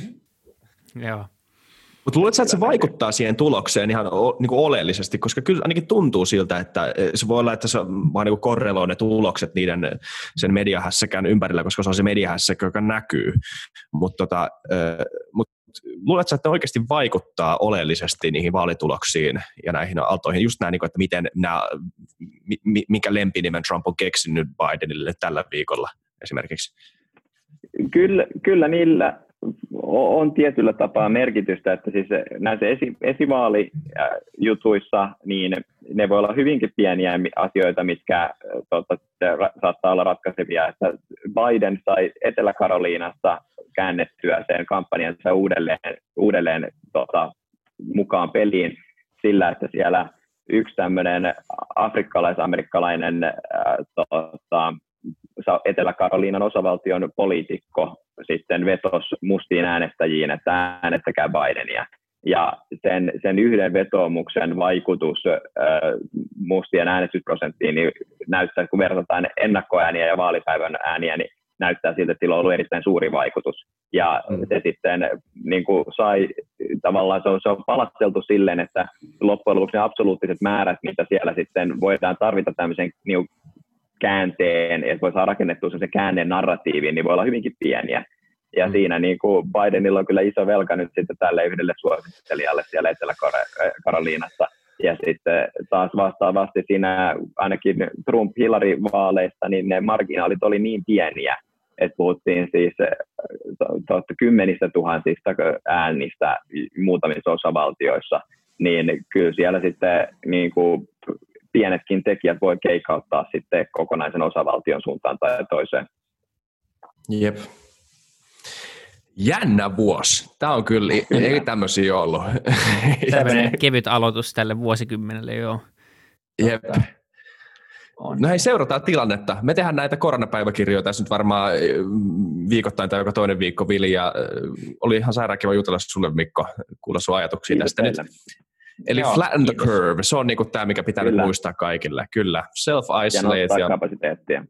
Joo. Mutta luuletko, että se vaikuttaa siihen tulokseen ihan niin kuin oleellisesti, koska kyllä ainakin tuntuu siltä, että se voi olla, että se vaan niin kuin korreloi ne tulokset niiden sen mediahässäkään ympärillä, koska se on se mediahässäkö, joka näkyy. Mutta tota, mut, luuletko, että ne oikeasti vaikuttaa oleellisesti niihin vaalituloksiin ja näihin aaltoihin, just nämä, että miten nämä, minkä lempinimen Trump on keksinyt Bidenille tällä viikolla esimerkiksi? Kyllä, kyllä niillä on tietyllä tapaa merkitystä, että siis näissä esi- esivaalijutuissa niin ne voi olla hyvinkin pieniä asioita, mitkä tuota, saattaa olla ratkaisevia, että Biden sai Etelä-Karoliinassa käännettyä sen kampanjansa uudelleen, uudelleen tuota, mukaan peliin sillä, että siellä yksi tämmöinen afrikkalais-amerikkalainen ää, tuota, Etelä-Karoliinan osavaltion poliitikko sitten vetosi mustiin äänestäjiin, että äänestäkää Bidenia. Ja sen, sen yhden vetoomuksen vaikutus äh, mustien äänestysprosenttiin niin näyttää, kun verrataan ennakkoääniä ja vaalipäivän ääniä, niin näyttää siltä, että sillä on ollut erittäin suuri vaikutus. Ja mm. se sitten niin kuin sai, tavallaan se on, se on palasteltu silleen, että loppujen lopuksi ne absoluuttiset määrät, mitä siellä sitten voidaan tarvita tämmöisen niin käänteen, että voi saada rakennettua sen käänteen narratiiviin, niin voi olla hyvinkin pieniä. Ja mm. siinä niin kuin Bidenilla on kyllä iso velka nyt sitten tälle yhdelle suosittelijalle siellä Etelä-Karoliinassa. Ja sitten taas vastaavasti siinä ainakin Trump-Hillary-vaaleista, niin ne marginaalit oli niin pieniä, että puhuttiin siis to, to, kymmenistä tuhansista äänistä muutamissa osavaltioissa, niin kyllä siellä sitten niin kuin pienetkin tekijät voi keikauttaa sitten kokonaisen osavaltion suuntaan tai toiseen. Jep. Jännä vuosi. Tämä on kyllä, ei tämmöisiä ollut. Tällainen kevyt aloitus tälle vuosikymmenelle, joo. Jep. On. No hei, seurataan tilannetta. Me tehdään näitä koronapäiväkirjoja tässä nyt varmaan viikoittain tai joka toinen viikko, Vili, ja oli ihan sairaan kiva jutella sulle, Mikko, kuulla sun ajatuksia kiitos tästä teille. Nyt. Eli joo, flatten the kiitos. Curve, se on niinku tämä, mikä pitää kyllä nyt muistaa kaikille. Kyllä, self-isolate. Ja nostaa ja kapasiteettia.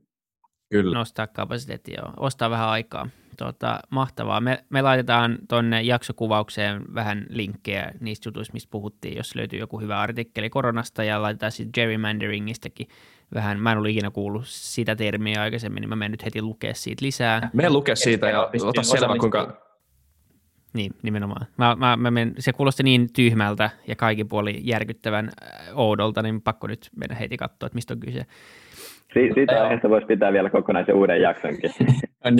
Kyllä. Nostaa kapasiteettia, joo. Ostaa vähän aikaa. Tuota, mahtavaa. Me, me laitetaan tuonne jaksokuvaukseen vähän linkkejä niistä jutuista, mistä puhuttiin, jos löytyy joku hyvä artikkeli koronasta, ja laitetaan sitten gerrymanderingistäkin vähän. Mä en ollut ikinä kuullut sitä termiä aikaisemmin, niin mä menen nyt heti lukea siitä lisää. Me lukea siitä ja ota selvä, kuinka... Niin, nimenomaan. Mä, mä, mä men... Se kuulosti niin tyhmältä ja kaikin puolin järkyttävän oudolta, niin pakko nyt mennä heti katsoa, että mistä on kyse. Si- siitä aiheesta voisi pitää vielä kokonaisen uuden jaksonkin.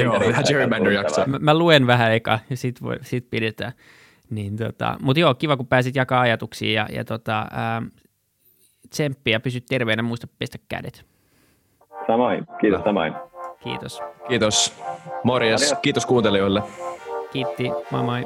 Joo, vähän gerrymander-jaksoa. Mä, mä luen vähän eka ja sit, voi, sit pidetään. Niin, tota, mutta joo, kiva kun pääsit jakaa ajatuksia ja, ja tota, ähm, tsemppiä, pysy terveenä, muista pestä kädet. Samoin, kiitos samoin. Kiitos. Kiitos. Morjes, morjens. Kiitos kuuntelijoille. Kiitti, moi moi.